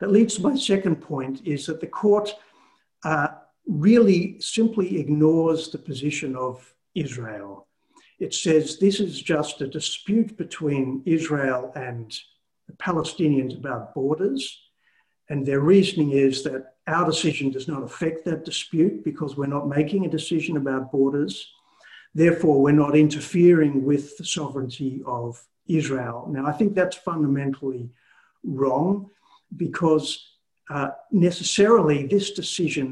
That leads to my second point, is that the court uh, really simply ignores the position of Israel. It says this is just a dispute between Israel and the Palestinians about borders, and their reasoning is that our decision does not affect that dispute because we're not making a decision about borders. Therefore, we're not interfering with the sovereignty of Israel. Now, I think that's fundamentally wrong, because uh, necessarily this decision,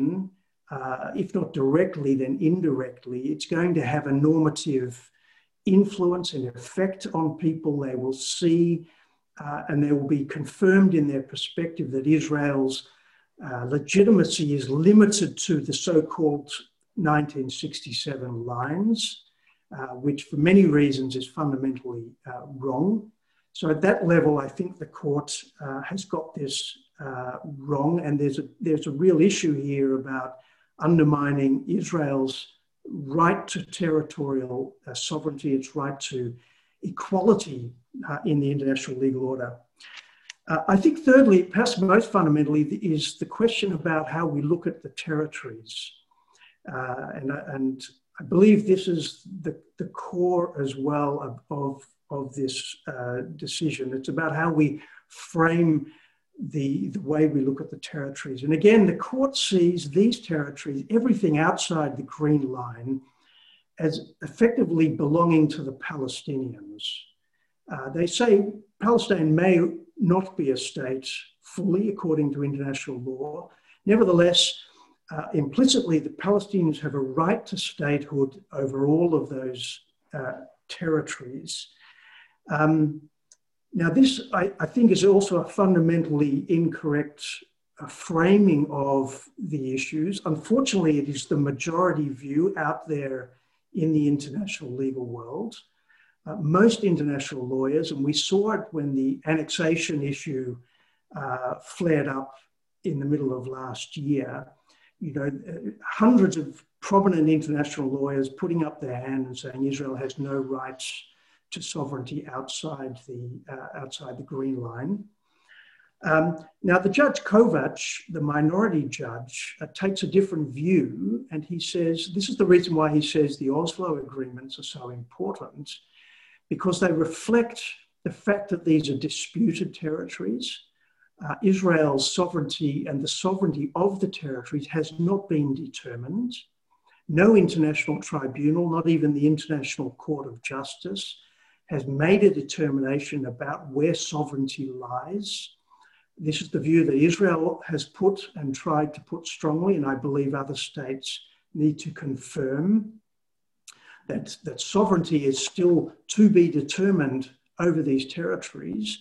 Uh, if not directly, then indirectly, it's going to have a normative influence and effect on people. They will see uh, and they will be confirmed in their perspective that Israel's uh, legitimacy is limited to the so-called nineteen sixty-seven lines, uh, which for many reasons is fundamentally uh, wrong. So at that level, I think the court uh, has got this uh, wrong, and there's a, there's a real issue here about undermining Israel's right to territorial uh, sovereignty, its right to equality uh, in the international legal order. Uh, I think thirdly, perhaps most fundamentally, is the question about how we look at the territories. Uh, and, and I believe this is the, the core as well of, of, of this uh, decision. It's about how we frame the, the way we look at the territories. And again, the court sees these territories, everything outside the green line, as effectively belonging to the Palestinians. Uh, they say Palestine may not be a state fully according to international law. Nevertheless, uh, implicitly, the Palestinians have a right to statehood over all of those uh, territories. Um, now this, I, I think, is also a fundamentally incorrect uh, framing of the issues. Unfortunately, it is the majority view out there in the international legal world. Uh, most international lawyers, and we saw it when the annexation issue uh, flared up in the middle of last year, you know, hundreds of prominent international lawyers putting up their hand and saying Israel has no rights to sovereignty outside the, uh, outside the green line. Um, now, the Judge Kovac, the minority judge, uh, takes a different view, and he says, this is the reason why he says the Oslo agreements are so important, because they reflect the fact that these are disputed territories. Uh, Israel's sovereignty and the sovereignty of the territories has not been determined. No international tribunal, not even the International Court of Justice, has made a determination about where sovereignty lies. This is the view that Israel has put and tried to put strongly, and I believe other states need to confirm that, that sovereignty is still to be determined over these territories.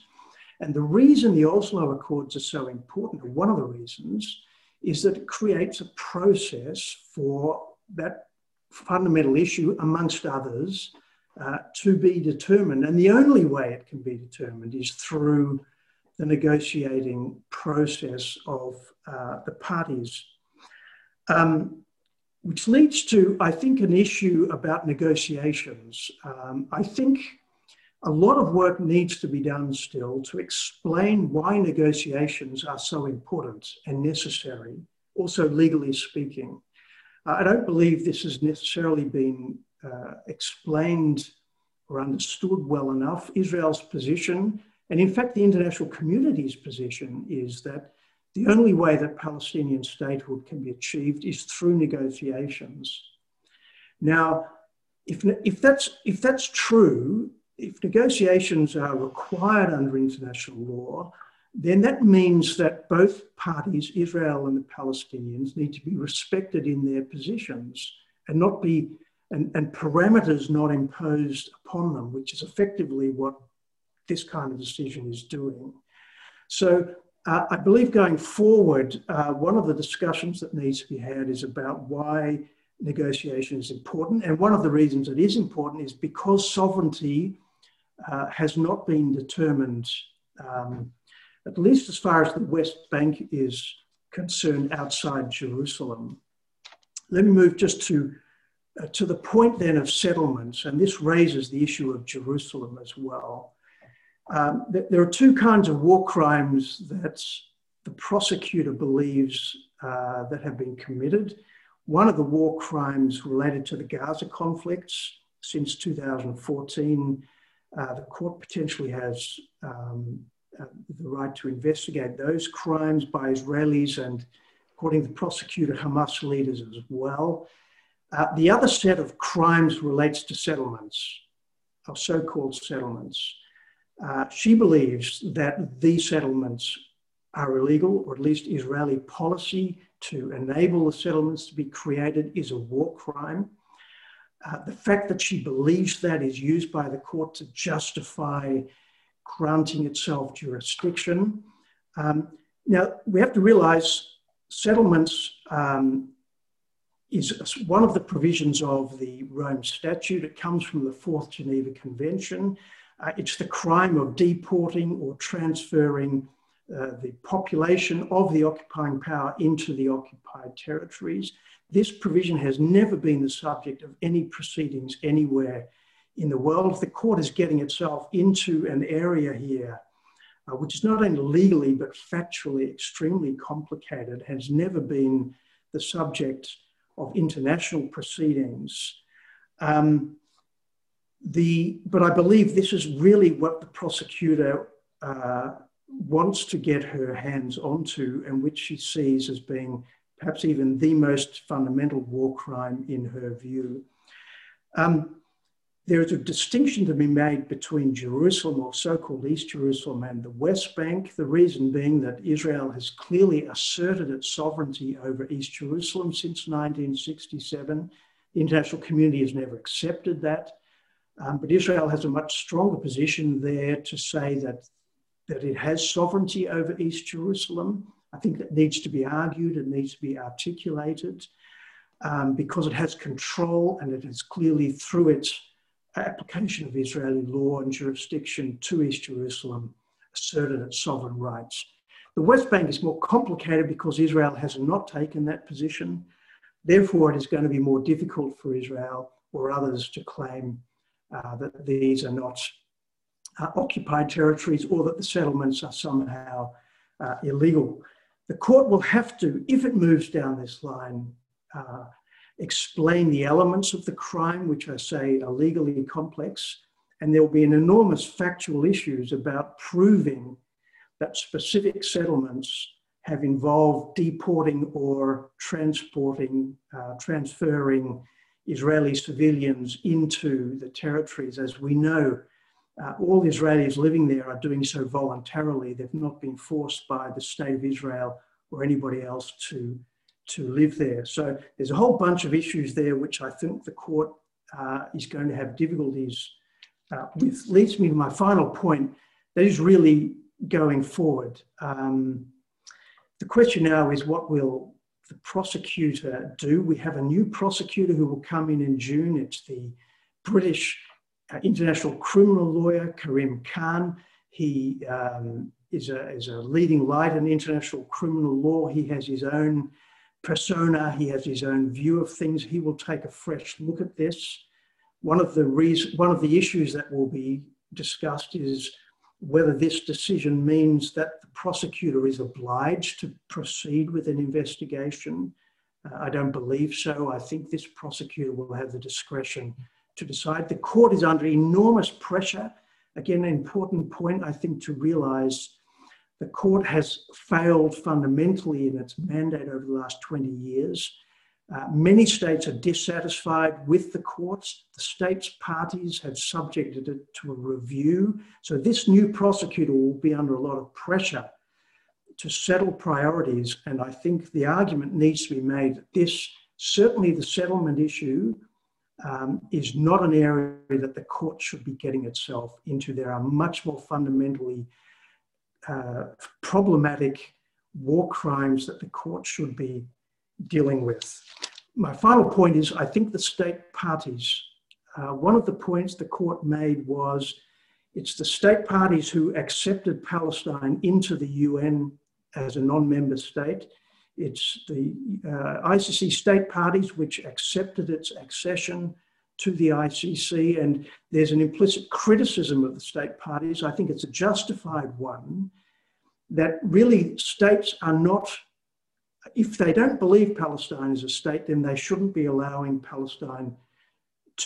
And the reason the Oslo Accords are so important, or one of the reasons, is that it creates a process for that fundamental issue, amongst others, uh, to be determined. And the only way it can be determined is through the negotiating process of uh, the parties, um, which leads to, I think, an issue about negotiations. Um, I think a lot of work needs to be done still to explain why negotiations are so important and necessary, also legally speaking. Uh, I don't believe this has necessarily been uh, explained or understood well enough. Israel's position, and in fact, the international community's position, is that the only way that Palestinian statehood can be achieved is through negotiations. Now, if, if, that's, if that's true, if negotiations are required under international law, then that means that both parties, Israel and the Palestinians, need to be respected in their positions and not be, and, and parameters not imposed upon them, which is effectively what this kind of decision is doing. So uh, I believe going forward, uh, one of the discussions that needs to be had is about why negotiation is important. And one of the reasons it is important is because sovereignty uh, has not been determined, um, at least as far as the West Bank is concerned, outside Jerusalem. Let me move just to, uh, to the point then of settlements. And this raises the issue of Jerusalem as well. Um, there are two kinds of war crimes that the prosecutor believes uh, that have been committed. One of the war crimes related to the Gaza conflicts since two thousand fourteen. Uh, the court potentially has um, uh, the right to investigate those crimes by Israelis and, according to the prosecutor, Hamas leaders as well. Uh, the other set of crimes relates to settlements, or so-called settlements. Uh, she believes that these settlements are illegal, or at least Israeli policy to enable the settlements to be created is a war crime. Uh, the fact that she believes that is used by the court to justify granting itself jurisdiction. Um, now, we have to realize settlements um, is one of the provisions of the Rome Statute. It comes from the Fourth Geneva Convention. Uh, it's the crime of deporting or transferring uh, the population of the occupying power into the occupied territories. This provision has never been the subject of any proceedings anywhere in the world. The court is getting itself into an area here, uh, which is not only legally, but factually extremely complicated, has never been the subject of international proceedings. Um, the, but I believe this is really what the prosecutor uh, wants to get her hands onto, and which she sees as being perhaps even the most fundamental war crime in her view. Um, there is a distinction to be made between Jerusalem, or so-called East Jerusalem, and the West Bank. The reason being that Israel has clearly asserted its sovereignty over East Jerusalem since nineteen sixty-seven. The international community has never accepted that, um, but Israel has a much stronger position there to say that, that it has sovereignty over East Jerusalem. I think that needs to be argued, it needs to be articulated, um, because it has control, and it has clearly, through its application of Israeli law and jurisdiction to East Jerusalem, asserted its sovereign rights. The West Bank is more complicated because Israel has not taken that position. Therefore, it is going to be more difficult for Israel or others to claim uh, that these are not uh, occupied territories, or that the settlements are somehow uh, illegal. The court will have to, if it moves down this line, uh, explain the elements of the crime, which I say are legally complex, and there will be an enormous factual issues about proving that specific settlements have involved deporting or transporting, uh, transferring Israeli civilians into the territories. As we know, Uh, all Israelis living there are doing so voluntarily. They've not been forced by the state of Israel or anybody else to, to live there. So there's a whole bunch of issues there which I think the court uh, is going to have difficulties uh, with. Leads me to my final point, that is really going forward. Um, the question now is, what will the prosecutor do? We have a new prosecutor who will come in in June. It's the British Uh, international criminal lawyer, Karim Khan. He um, is, a, is a leading light in international criminal law. He has his own persona. He has his own view of things. He will take a fresh look at this. One of the, reason, one of the issues that will be discussed is whether this decision means that the prosecutor is obliged to proceed with an investigation. Uh, I don't believe so. I think this prosecutor will have the discretion to decide. The court is under enormous pressure. Again, an important point, I think, to realize the court has failed fundamentally in its mandate over the last twenty years. Uh, many states are dissatisfied with the courts. The state's parties have subjected it to a review. So this new prosecutor will be under a lot of pressure to settle priorities. And I think the argument needs to be made that this, certainly the settlement issue, Um, is not an area that the court should be getting itself into. There are much more fundamentally uh, problematic war crimes that the court should be dealing with. My final point is, I think the state parties, uh, one of the points the court made was, it's the state parties who accepted Palestine into the U N as a non-member state. It's the uh, I C C state parties which accepted its accession to the I C C, and there's an implicit criticism of the state parties. I think it's a justified one, that really states are not, if they don't believe Palestine is a state, then they shouldn't be allowing Palestine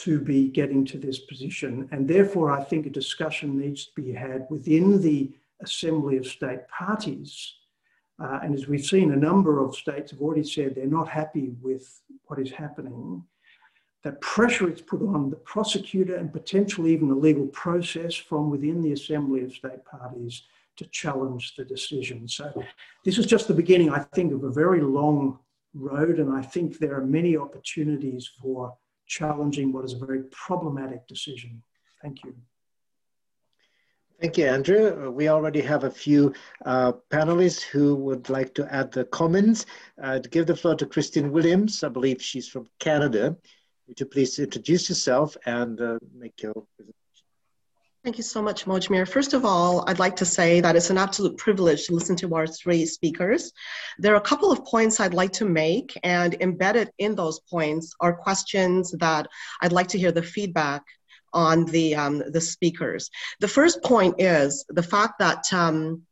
to be getting to this position. And therefore, I think a discussion needs to be had within the Assembly of State Parties. Uh, and as we've seen, a number of states have already said they're not happy with what is happening. That pressure is put on the prosecutor and potentially even the legal process from within the Assembly of State Parties to challenge the decision. So this is just the beginning, I think, of a very long road. And I think there are many opportunities for challenging what is a very problematic decision. Thank you. Thank you, Andrew. We already have a few uh, panelists who would like to add their comments. Uh, to give the floor to Christine Williams, I believe she's from Canada. Would you please introduce yourself and uh, make your presentation? Thank you so much, Mojmir. First of all, I'd like to say that it's an absolute privilege to listen to our three speakers. There are a couple of points I'd like to make, and embedded in those points are questions that I'd like to hear the feedback on the, um, the speakers. The first point is the fact that um,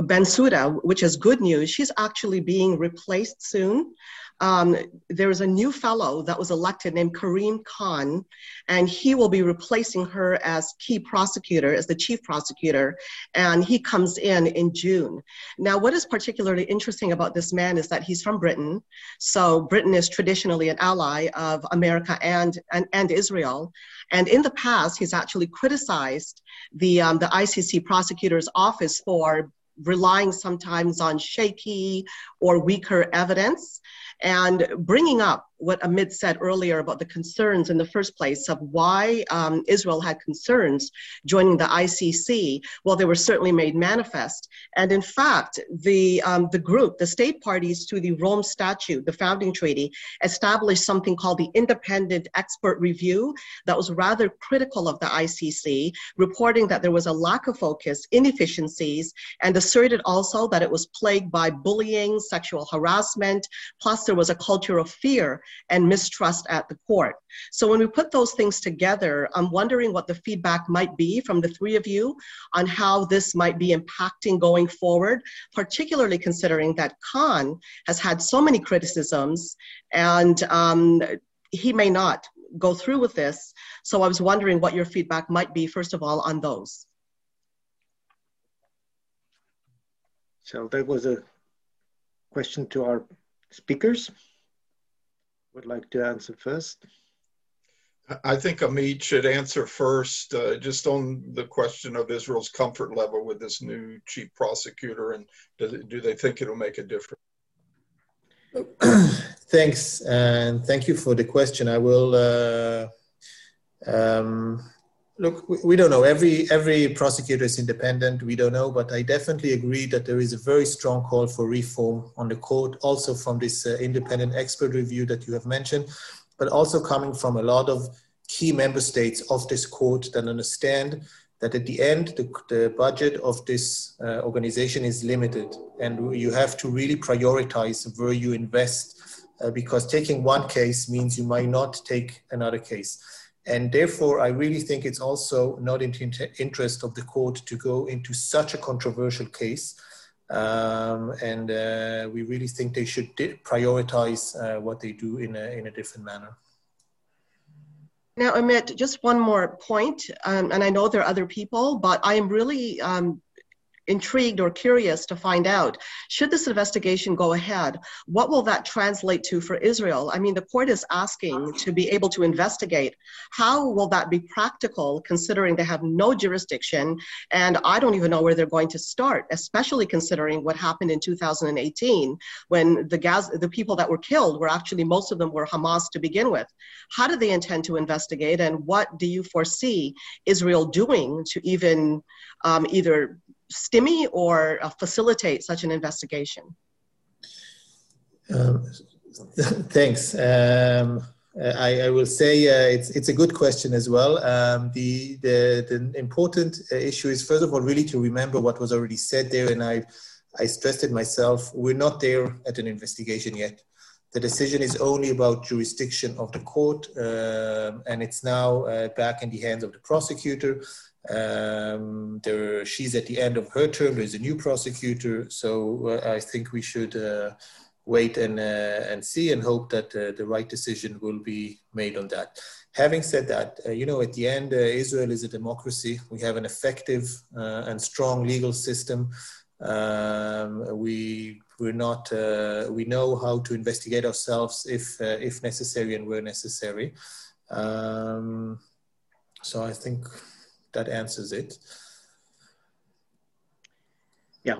Bensouda, which is good news, she's actually being replaced soon. Um, there is a new fellow that was elected named Karim Khan, and he will be replacing her as key prosecutor, as the chief prosecutor, and he comes in in June. Now, what is particularly interesting about this man is that he's from Britain. So Britain is traditionally an ally of America and, and, and Israel. And in the past, he's actually criticized the, um, the I C C prosecutor's office for relying sometimes on shaky or weaker evidence, and bringing up what Amit said earlier about the concerns in the first place of why um, Israel had concerns joining the I C C. Well, they were certainly made manifest. And in fact, the, um, the group, the state parties to the Rome Statute, the founding treaty, established something called the Independent Expert Review that was rather critical of the I C C, reporting that there was a lack of focus, inefficiencies, and asserted also that it was plagued by bullying, sexual harassment, plus there was a culture of fear and mistrust at the court. So when we put those things together, I'm wondering what the feedback might be from the three of you on how this might be impacting going forward, particularly considering that Khan has had so many criticisms and um, he may not go through with this. So I was wondering what your feedback might be, first of all, on those. So that was a question to our speakers. Would like to answer first. I think Amit should answer first, uh, just on the question of Israel's comfort level with this new chief prosecutor, and do they, do they think it'll make a difference? Thanks, and thank you for the question. I will uh, um, look. We, we don't know. Every every prosecutor is independent. We don't know, but I definitely agree that there is a very strong call for reform on the court, also from this uh, independent expert review that you have mentioned, but also coming from a lot of key member states of this court that understand that at the end, the, the budget of this uh, organization is limited, and you have to really prioritize where you invest, uh, because taking one case means you might not take another case. And therefore, I really think it's also not in the interest of the court to go into such a controversial case. Um, and uh, we really think they should prioritize uh, what they do in a, in a different manner. Now, Amit, just one more point, um, and I know there are other people, but I am really um, intrigued or curious to find out, should this investigation go ahead, what will that translate to for Israel? I mean, the court is asking to be able to investigate. How will that be practical, considering they have no jurisdiction, and I don't even know where they're going to start, especially considering what happened in two thousand eighteen, when the, Gaz the people that were killed were actually, most of them were Hamas to begin with. How do they intend to investigate, and what do you foresee Israel doing to even um, either stimmy or uh, facilitate such an investigation? Um, thanks. Um, I, I will say uh, it's, it's a good question as well. Um, the, the, the important issue is, first of all, really to remember what was already said there, and I, I stressed it myself, we're not there at an investigation yet. The decision is only about jurisdiction of the court, uh, and it's now uh, back in the hands of the prosecutor. Um, there, she's at the end of her term, there's a new prosecutor, so uh, I think we should uh, wait and, uh, and see, and hope that uh, the right decision will be made on that. Having said that, uh, you know, at the end, uh, Israel is a democracy. We have an effective uh, and strong legal system. Um, we, we're not, uh, we know how to investigate ourselves if, uh, if necessary and where necessary. Um, so I think that answers it. Yeah,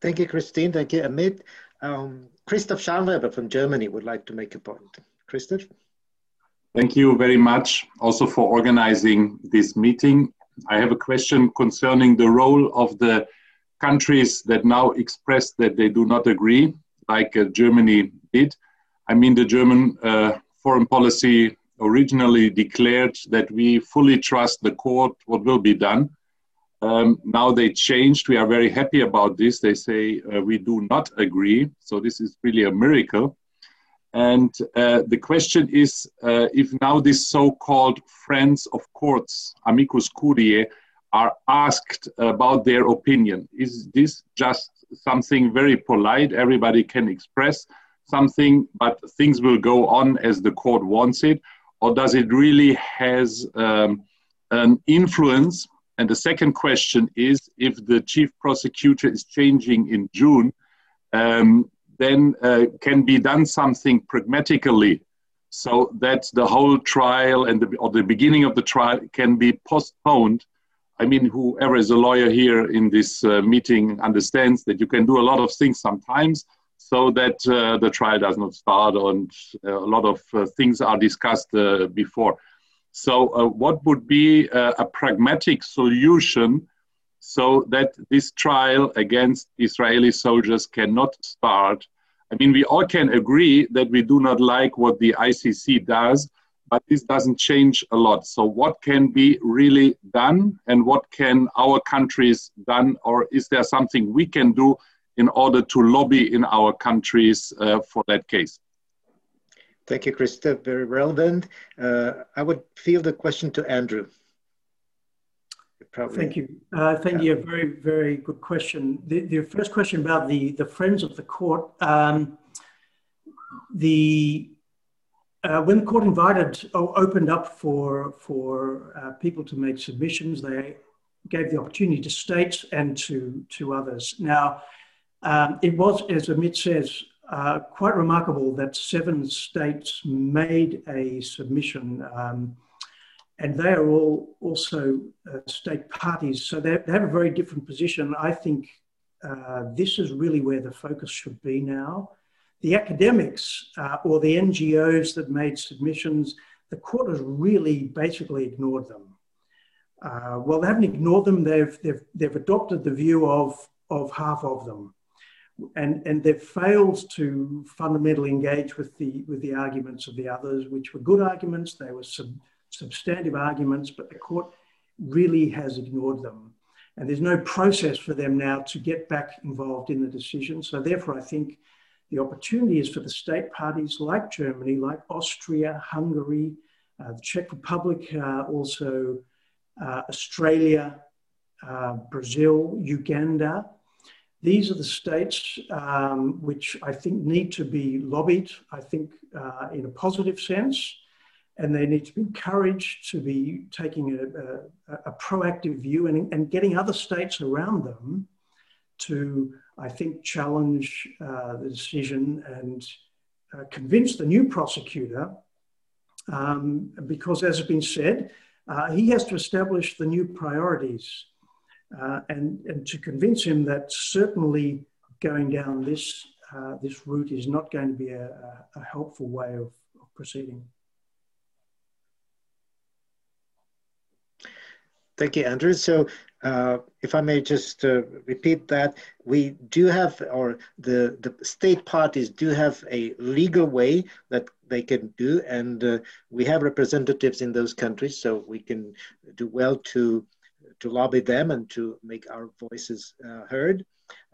thank you, Christine. Thank you, Amit. Um, Christoph Scharnweber from Germany would like to make a point. Christoph? Thank you very much also for organizing this meeting. I have a question concerning the role of the countries that now express that they do not agree, like uh, Germany did. I mean, the German uh, foreign policy originally declared that we fully trust the court, what will be done. Um, now they changed. We are very happy about this. They say uh, we do not agree. So this is really a miracle. And uh, the question is uh, if now these so-called friends of courts, amicus curiae, are asked about their opinion. Is this just something very polite, everybody can express something, but things will go on as the court wants it? Or does it really has um, an influence? And the second question is, if the chief prosecutor is changing in June, um, then uh, can be done something pragmatically so that the whole trial and the, or the beginning of the trial can be postponed. I mean, whoever is a lawyer here in this uh, meeting understands that you can do a lot of things sometimes so that uh, the trial does not start and a lot of uh, things are discussed uh, before. So uh, what would be uh, a pragmatic solution so that this trial against Israeli soldiers cannot start? I mean, we all can agree that we do not like what the I C C does, but this doesn't change a lot. So what can be really done and what can our countries done, or is there something we can do in order to lobby in our countries uh, for that case? Thank you, Christoph. Very relevant. Uh, I would field the question to Andrew. Probably. Thank you. Uh, thank yeah. you. Very, very good question. The, the first question about the, the friends of the court, um, the Uh, when the court invited, or opened up for, for uh, people to make submissions, they gave the opportunity to states and to, to others. Now, um, it was, as Amit says, uh, quite remarkable that seven states made a submission, um, and they are all also uh, state parties. So they, they have a very different position. I think uh, this is really where the focus should be now. The academics uh, or the N G Os that made submissions, the court has really basically ignored them. Uh, well, they haven't ignored them, they've, they've, they've adopted the view of, of half of them. And, and they've failed to fundamentally engage with the, with the arguments of the others, which were good arguments, they were sub, substantive arguments, but the court really has ignored them. And there's no process for them now to get back involved in the decision. So therefore, I think the opportunity is for the state parties like Germany, like Austria, Hungary, uh, the Czech Republic, uh, also uh, Australia, uh, Brazil, Uganda. These are the states um, which I think need to be lobbied, I think uh, in a positive sense, and they need to be encouraged to be taking a, a, a proactive view and, and getting other states around them to, I think, challenge uh, the decision and uh, convince the new prosecutor, um, because as has been said, uh, he has to establish the new priorities uh, and, and to convince him that certainly going down this, uh, this route is not going to be a, a helpful way of, of proceeding. Thank you, Andrew. So uh, if I may just uh, repeat that, we do have, or the, the state parties do have a legal way that they can do, and uh, we have representatives in those countries, so we can do well to, to lobby them and to make our voices uh, heard.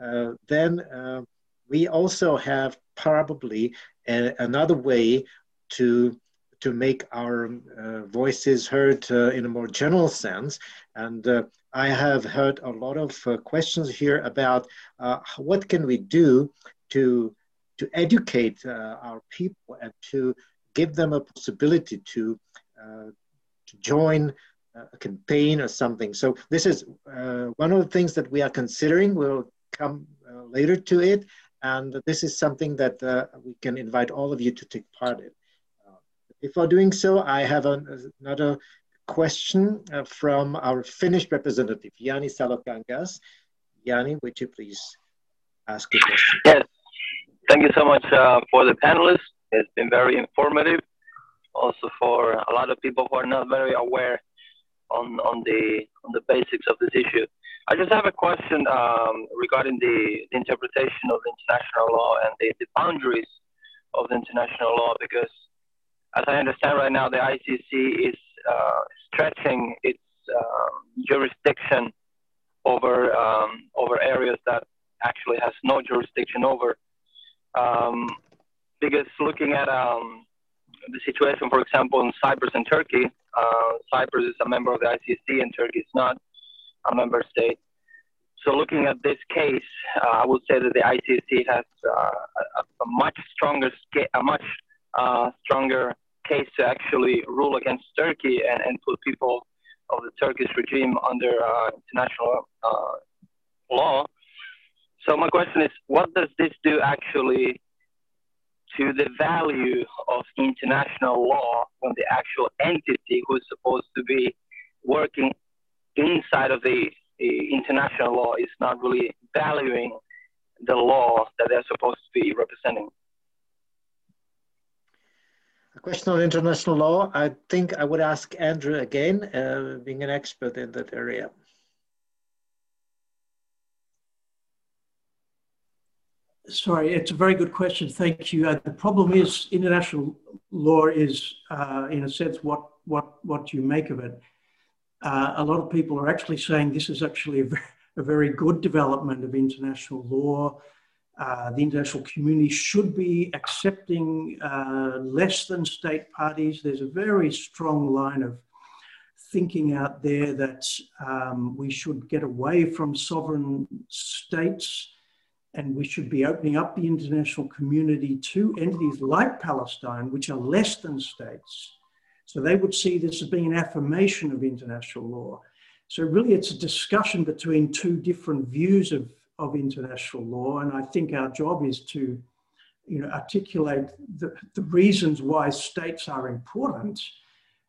Uh, then uh, we also have probably a, another way to to make our uh, voices heard uh, in a more general sense. And uh, I have heard a lot of uh, questions here about uh, what can we do to, to educate uh, our people and to give them a possibility to, uh, to join a campaign or something. So this is uh, one of the things that we are considering. We'll come uh, later to it. And this is something that uh, we can invite all of you to take part in. Before doing so, I have an, another question uh, from our Finnish representative, Jani Salopangas. Jani, would you please ask your question? Yes, thank you so much uh, for the panelists. It's been very informative, also for a lot of people who are not very aware on, on, the, on the basics of this issue. I just have a question um, regarding the, the interpretation of the international law and the, the boundaries of the international law, because as I understand right now, the I C C is uh, stretching its um, jurisdiction over um, over areas that actually has no jurisdiction over. Um, because looking at um, the situation, for example, in Cyprus and Turkey, uh, Cyprus is a member of the I C C and Turkey is not a member state. So looking at this case, uh, I would say that the I C C has uh, a, a much stronger a much uh, stronger case to actually rule against Turkey and, and put people of the Turkish regime under uh, international uh, law. So my question is, what does this do actually to the value of international law when the actual entity who is supposed to be working inside of the international law is not really valuing the law that they're supposed to be representing? A question on international law, I think I would ask Andrew again, uh, being an expert in that area. Sorry, it's a very good question, thank you. Uh, the problem is international law is, uh, in a sense, what, what, what you make of it. Uh, a lot of people are actually saying this is actually a very, a very good development of international law. Uh, the international community should be accepting uh, less than state parties. There's a very strong line of thinking out there that um, we should get away from sovereign states and we should be opening up the international community to entities like Palestine, which are less than states. So they would see this as being an affirmation of international law. So really it's a discussion between two different views of, of international law. And I think our job is to you know, articulate the, the reasons why states are important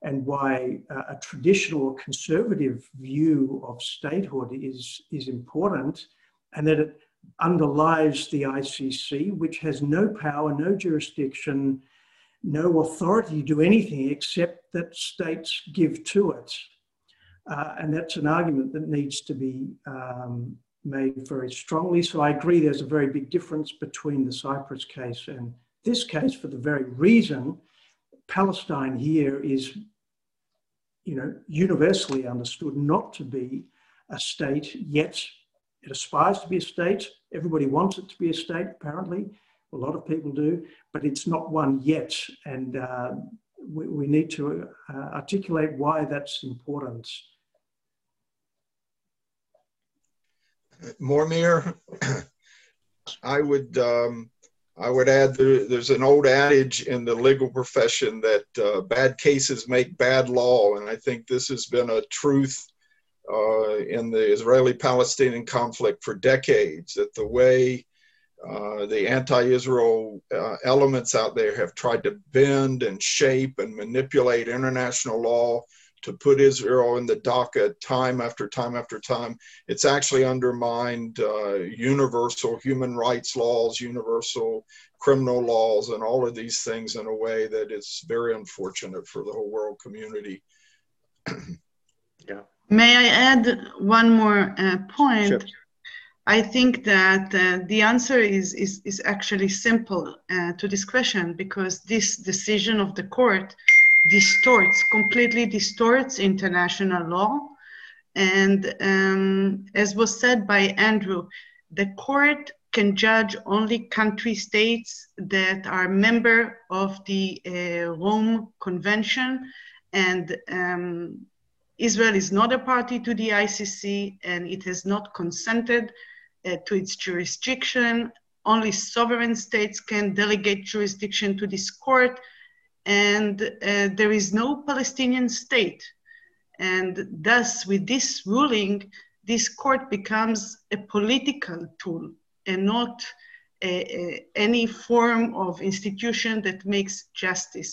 and why uh, a traditional or conservative view of statehood is, is important, and that it underlies the I C C, which has no power, no jurisdiction, no authority to do anything except that states give to it. Uh, and that's an argument that needs to be um, made very strongly. So I agree there's a very big difference between the Cyprus case and this case for the very reason Palestine here is, you know, universally understood not to be a state, yet it aspires to be a state. Everybody wants it to be a state, apparently. A lot of people do, but it's not one yet. And uh, we, we need to uh, articulate why that's important. Mormir, I would, um, I would add there, there's an old adage in the legal profession that uh, bad cases make bad law. And I think this has been a truth uh, in the Israeli-Palestinian conflict for decades, that the way Uh, the anti-Israel uh, elements out there have tried to bend and shape and manipulate international law to put Israel in the docket time after time after time. It's actually undermined uh, universal human rights laws, universal criminal laws, and all of these things in a way that is very unfortunate for the whole world community. Yeah. May I add one more uh, point? Sure. I think that uh, the answer is, is, is actually simple uh, to this question, because this decision of the court distorts, completely distorts international law. And um, as was said by Andrew, the court can judge only country states that are member of the uh, Rome Convention, and um, Israel is not a party to the I C C and it has not consented Uh, to its jurisdiction. Only sovereign states can delegate jurisdiction to this court, and uh, there is no Palestinian state. And thus, with this ruling, this court becomes a political tool and not a, a, any form of institution that makes justice.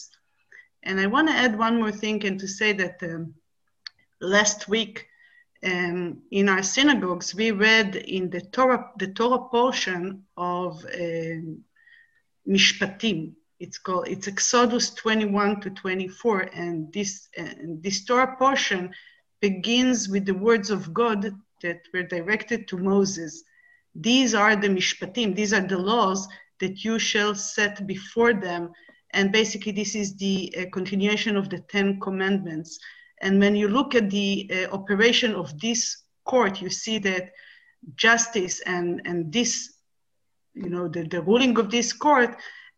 And I want to add one more thing and to say that um, last week, Um, in our synagogues, we read in the Torah, the Torah portion of um, Mishpatim. It's called, it's Exodus twenty-one to twenty-four, and this uh, this Torah portion begins with the words of God that were directed to Moses. These are the Mishpatim. These are the laws that you shall set before them, and basically, this is the uh, continuation of the Ten Commandments. And when you look at the uh, operation of this court, you see that justice and, and this, you know, the, the ruling of this court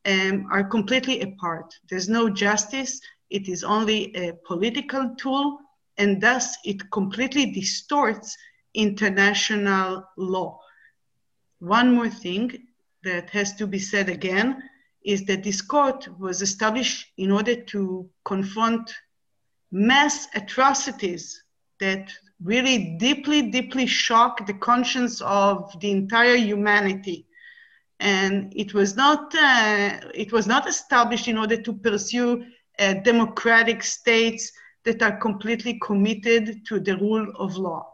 um, are completely apart. There's no justice. It is only a political tool, and thus it completely distorts international law. One more thing that has to be said again is that this court was established in order to confront mass atrocities that really deeply, deeply shock the conscience of the entire humanity. And it was not, uh, it was not established in order to pursue uh, democratic states that are completely committed to the rule of law.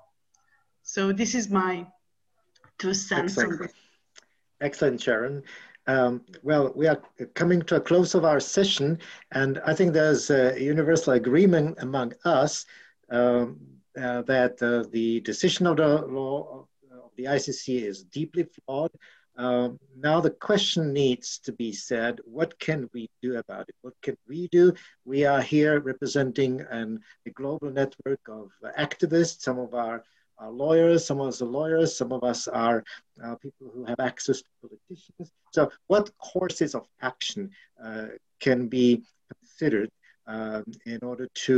So this is my two cents. Excellent, Excellent Sharon. Um, well, we are coming to a close of our session, and I think there's a universal agreement among us um, uh, that uh, the decision of the law of the I C C is deeply flawed. Um, now the question needs to be said, what can we do about it? What can we do? We are here representing an, a global network of activists. Some of our Our lawyers, some of us are lawyers, some of us are uh, people who have access to politicians. So what courses of action uh, can be considered um, in order to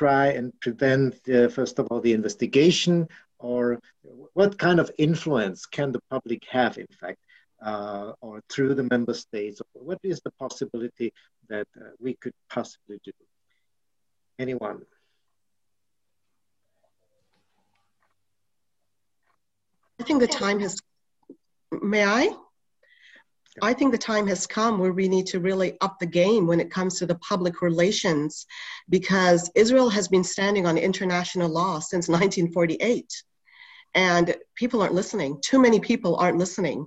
try and prevent, uh, first of all, the investigation, or what kind of influence can the public have, in fact, uh, or through the member states? What is the possibility that uh, we could possibly do? Anyone? I think the time has, may I? I think the time has come where we need to really up the game when it comes to the public relations, because Israel has been standing on international law since nineteen forty-eight, and people aren't listening. Too many people aren't listening.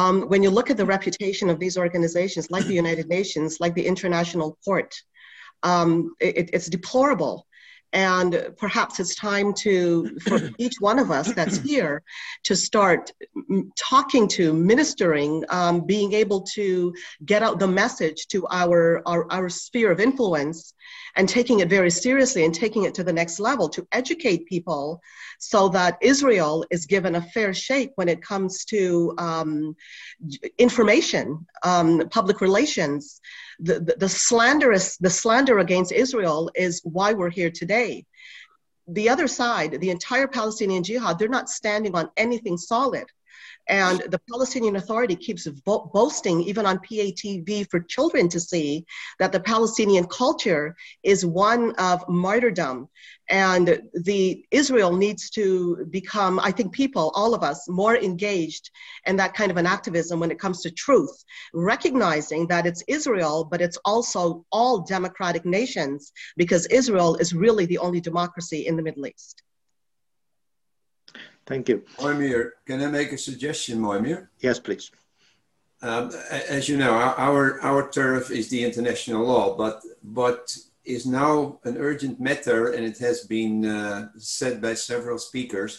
Um, when you look at the reputation of these organizations, like the United Nations, like the International Court, um, it, it's deplorable. And perhaps it's time to, for each one of us that's here, to start talking to, ministering, um, being able to get out the message to our, our, our sphere of influence, and taking it very seriously and taking it to the next level to educate people so that Israel is given a fair shake when it comes to um, information, um, public relations. The, the, the slanderous, the slander against Israel is why we're here today. The other side, the entire Palestinian Jihad, they're not standing on anything solid. And the Palestinian Authority keeps bo boasting, even on P A T V for children to see, that the Palestinian culture is one of martyrdom. And the Israel needs to become, I think people, all of us, more engaged in that kind of an activism when it comes to truth, recognizing that it's Israel, but it's also all democratic nations, because Israel is really the only democracy in the Middle East. Thank you. Moimir, can I make a suggestion, Moimir? Yes, please. Um, as you know, our, our turf is the international law, but, but is now an urgent matter, and it has been uh, said by several speakers.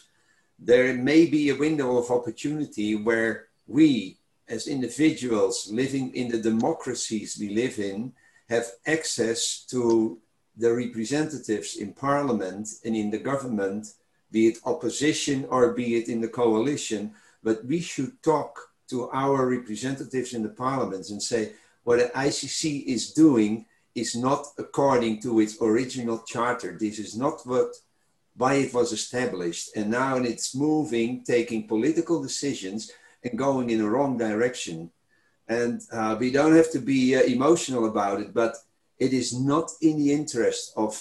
There may be a window of opportunity where we, as individuals living in the democracies we live in, have access to the representatives in parliament and in the government, be it opposition or be it in the coalition, but we should talk to our representatives in the parliaments and say, what the I C C is doing is not according to its original charter. This is not what, why it was established. And now it's moving, taking political decisions and going in the wrong direction. And uh, we don't have to be uh, emotional about it, but it is not in the interest of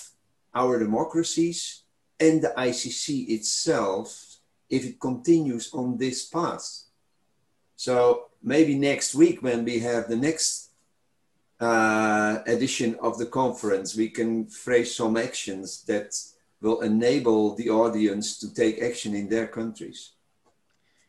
our democracies and the I C C itself, if it continues on this path. So maybe next week, when we have the next uh, edition of the conference, we can phrase some actions that will enable the audience to take action in their countries.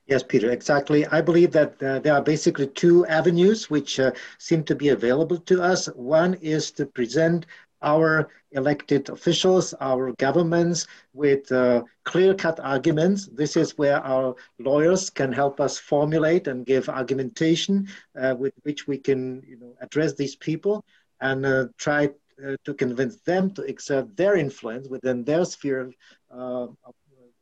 Yes, Peter, exactly. I believe that uh, there are basically two avenues which uh, seem to be available to us. One is to present our elected officials, our governments, with uh, clear-cut arguments. This is where our lawyers can help us formulate and give argumentation uh, with which we can, you know, address these people and uh, try uh, to convince them to exert their influence within their sphere of, uh, of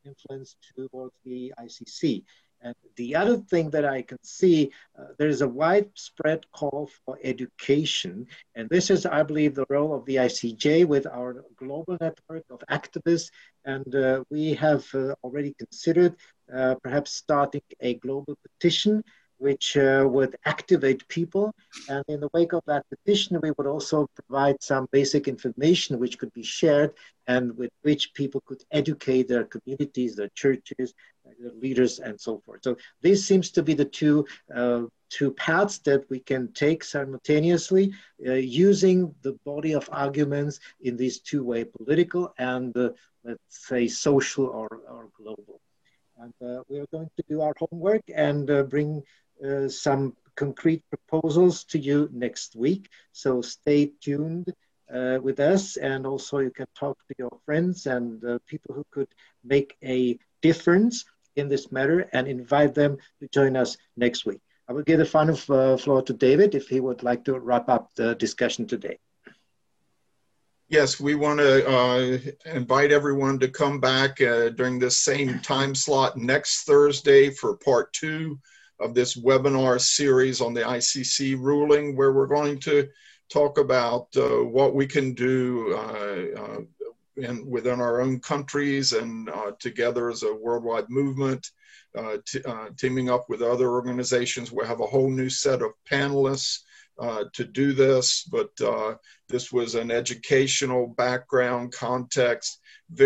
influence towards the I C C. And the other thing that I can see, uh, there is a widespread call for education. And this is, I believe, the role of the I C J with our global network of activists. And uh, we have uh, already considered uh, perhaps starting a global petition which uh, would activate people. And in the wake of that petition, we would also provide some basic information which could be shared and with which people could educate their communities, their churches, their leaders, and so forth. So this seems to be the two, uh, two paths that we can take simultaneously, uh, using the body of arguments in these two-way political and, uh, let's say, social or, or global. And uh, we are going to do our homework and uh, bring uh, some concrete proposals to you next week. So stay tuned uh, with us, and also you can talk to your friends and uh, people who could make a difference in this matter, and invite them to join us next week. I will give the final uh, floor to David if he would like to wrap up the discussion today. Yes, we want to uh, invite everyone to come back uh, during this same time slot next Thursday for part two of this webinar series on the I C C ruling, where we're going to talk about uh, what we can do uh, uh, in, within our own countries and uh, together as a worldwide movement, uh, uh, teaming up with other organizations. We'll have a whole new set of panelists Uh, to do this, but uh, this was an educational background context,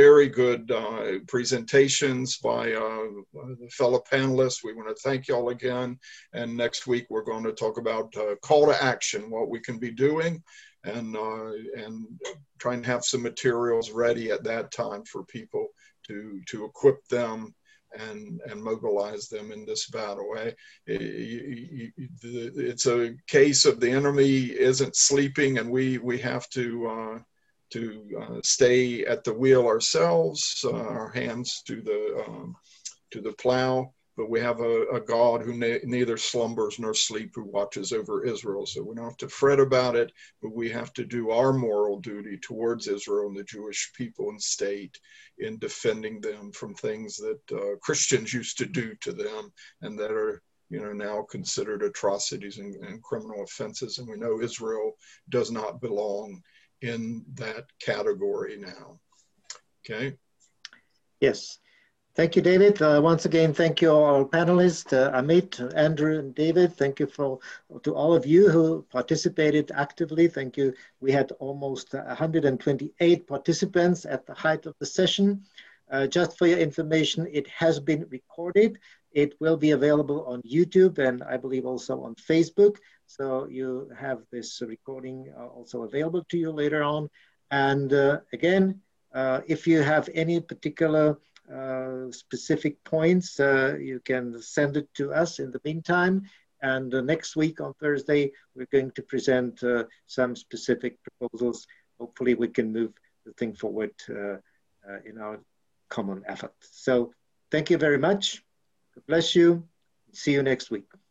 very good uh, presentations by uh, fellow panelists. We want to thank y'all again. And next week, we're going to talk about uh, call to action, what we can be doing, and, uh, and try and have some materials ready at that time for people to, to equip them And, and mobilize them in this battle. It's a case of the enemy isn't sleeping, and we, we have to, uh, to uh, stay at the wheel ourselves, uh, our hands to the, um, to the plow, but we have a, a God who ne neither slumbers nor sleep, who watches over Israel. So we don't have to fret about it, but we have to do our moral duty towards Israel and the Jewish people and state in defending them from things that uh, Christians used to do to them, and that are, you know, now considered atrocities and, and criminal offenses. And we know Israel does not belong in that category now. Okay. Yes. Thank you, David. Uh, once again, thank you all panelists, uh, Amit, Andrew, and David. Thank you for, to all of you who participated actively. Thank you. We had almost one hundred twenty-eight participants at the height of the session. Uh, just for your information, it has been recorded. It will be available on YouTube, and I believe also on Facebook. So you have this recording uh, also available to you later on. And uh, again, uh, if you have any particular Uh, specific points, uh, you can send it to us in the meantime. And uh, next week on Thursday, we're going to present uh, some specific proposals. Hopefully we can move the thing forward uh, uh, in our common effort. So thank you very much. God bless you. See you next week.